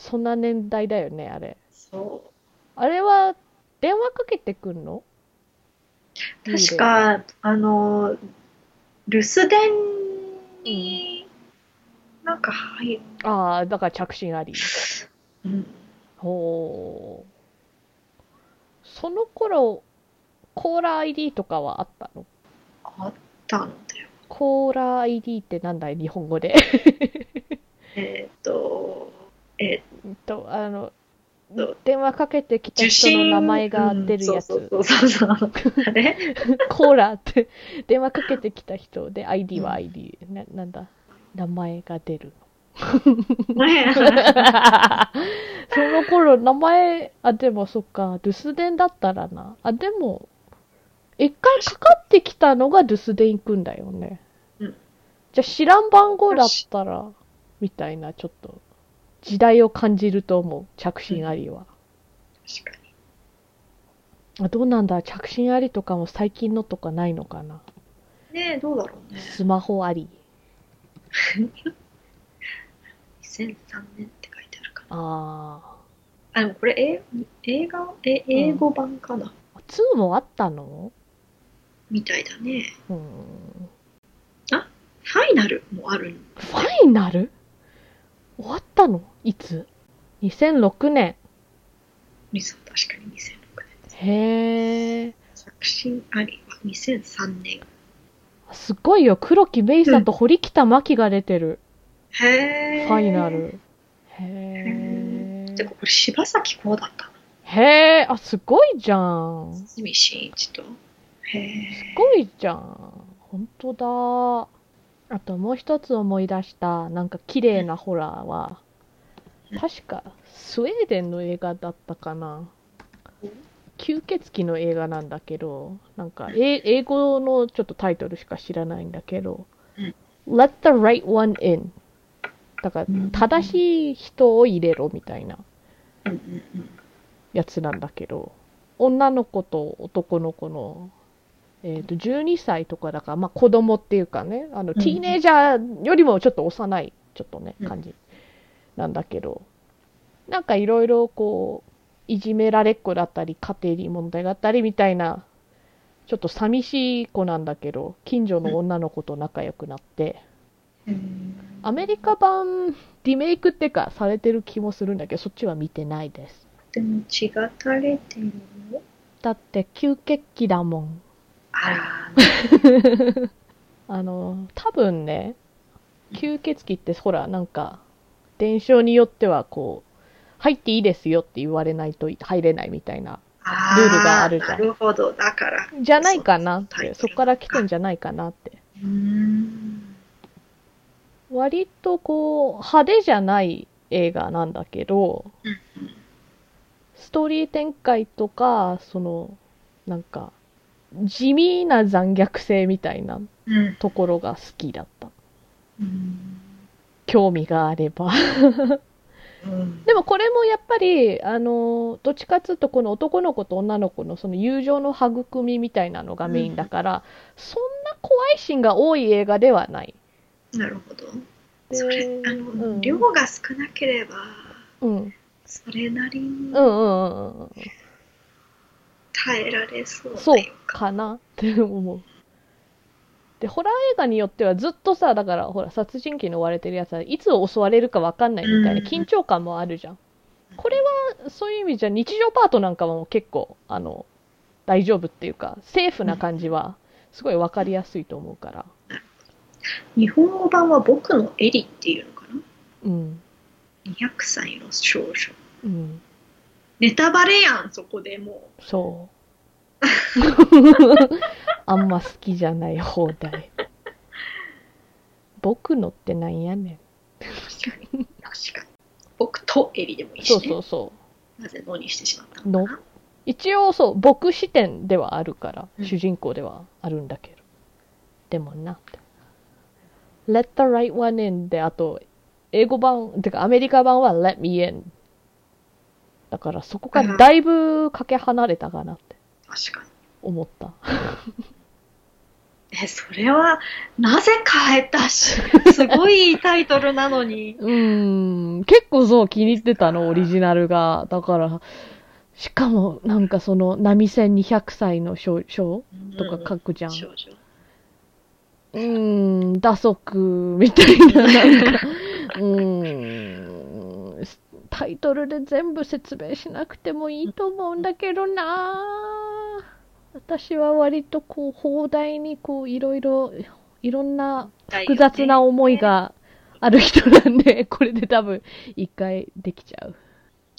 そんな年代だよねあれそうあれは電話かけてくんの確かあの留守電になんか入る、うん、ああだから着信ありうんほうその頃コーラ アイディー とかはあったのあったんだよコーラ アイディー ってなんだい日本語でえっとえっとあの電話かけてきた人の名前が出るやつ、うん、そうそうそうそうあれコーラって電話かけてきた人で アイディー は アイディー、うん、な, なんだ名前が出るその頃名前あでもそっか留守電だったらなあでも一回かかってきたのが留守電行くんだよね、うん、じゃあ知らん番号だったらみたいなちょっと時代を感じると思う着信ありは、うん、確かにあどうなんだ着信ありとかも最近のとかないのかなねえどうだろうねスマホありにせんさんねんって書いてあるかなああでもこれ映画え英語版かな、うん、にもあったのみたいだねうんあファイナルもあるファイナル終わったのいつにせんろくねんそう確かににせんろくねんへえ着信ありはにせんさんねんすごいよ黒木メイさんと堀北真希が出てる、うん、へえファイナルへえでこれ柴咲コウだったのへえあすごいじゃん堤真一とへえすごいじゃん本当だあともう一つ思い出したなんか綺麗なホラーは確かスウェーデンの映画だったかな吸血鬼の映画なんだけどなんか英語のちょっとタイトルしか知らないんだけど Let the Right One In だから正しい人を入れろみたいなやつなんだけど女の子と男の子のえー、とじゅうにさいとかだから、まあ、子供っていうかねあのティーネイジャーよりもちょっと幼いちょっとね感じなんだけどなんかいろいろこういじめられっ子だったり家庭に問題があったりみたいなちょっと寂しい子なんだけど近所の女の子と仲良くなってアメリカ版リメイクってかされてる気もするんだけどそっちは見てないですでも血が垂れてるの？だって吸血鬼だもんあらあの多分ね吸血鬼ってほらなんか伝承によってはこう入っていいですよって言われないと入れないみたいなルールがあるじゃん。なるほど、だからじゃないかなって、そこから来てんじゃないかなって。うーん、割とこう派手じゃない映画なんだけど、うん、ストーリー展開とかそのなんか地味な残虐性みたいなところが好きだった、うん、興味があればうん、でもこれもやっぱりあのどっちかっつうとこの男の子と女の子のその友情の育みみたいなのがメインだから、うん、そんな怖いシーンが多い映画ではない。なるほど。それあの、うん、量が少なければ、うん、それなりに耐えられそうだよか、そうかなって思う。でホラー映画によってはずっとさ、だからほら殺人鬼に追われてるやつはいつ襲われるか分かんないみたいな緊張感もあるじゃん。これはそういう意味じゃ日常パートなんかも結構あの大丈夫っていうかセーフな感じはすごい分かりやすいと思うから、うん、日本語版は僕のエリっていうのかな、うん、にひゃくさいの少女、うん、ネタバレやんそこでもう。そうあんま好きじゃない放題僕のってなんやねん確かに確かに僕とエリでもいいしね。そうそうそう、なぜのにしてしまったのかな。の一応そう僕視点ではあるから、うん、主人公ではあるんだけど、でもなって Let the right one in で、あと英語版てかアメリカ版は Let me in だからそこからだいぶかけ離れたかなって確かに思ったえ、それはなぜ変えたしすごいタイトルなのにうーん、結構そう気に入ってたのオリジナルが。だからしかもなんかその波線にひゃくさいの少女とか書くじゃん、うん、うーん打足みたいななんかうーんタイトルで全部説明しなくてもいいと思うんだけどな。私は割とこう放題にこういろいろいろんな複雑な思いがある人なんでこれで多分一回できちゃう。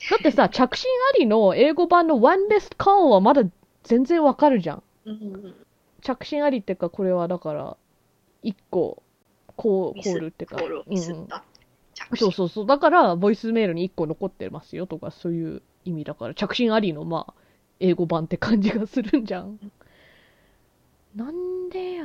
だってさ着信ありの英語版の One Best Call はまだ全然わかるじゃん、うん、着信ありってかこれはだから一個コールってかコールをミスった、うん、そうそうそうだからボイスメールに一個残ってますよとかそういう意味だから着信ありのまあ英語版って感じがするんじゃん。なんでや、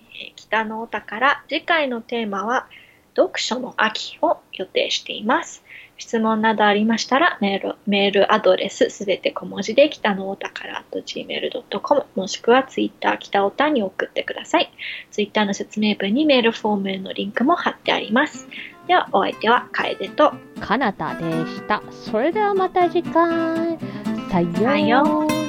えー、北のお宝、次回のテーマは読書の秋を予定しています。質問などありましたらメール、メールアドレスすべて小文字で北のお宝 ジーメールドットコム もしくはツイッター北おたに送ってください。ツイッターの説明文にメールフォームへのリンクも貼ってあります。ではお相手は楓とかなたでした。それではまた次回、さようなら。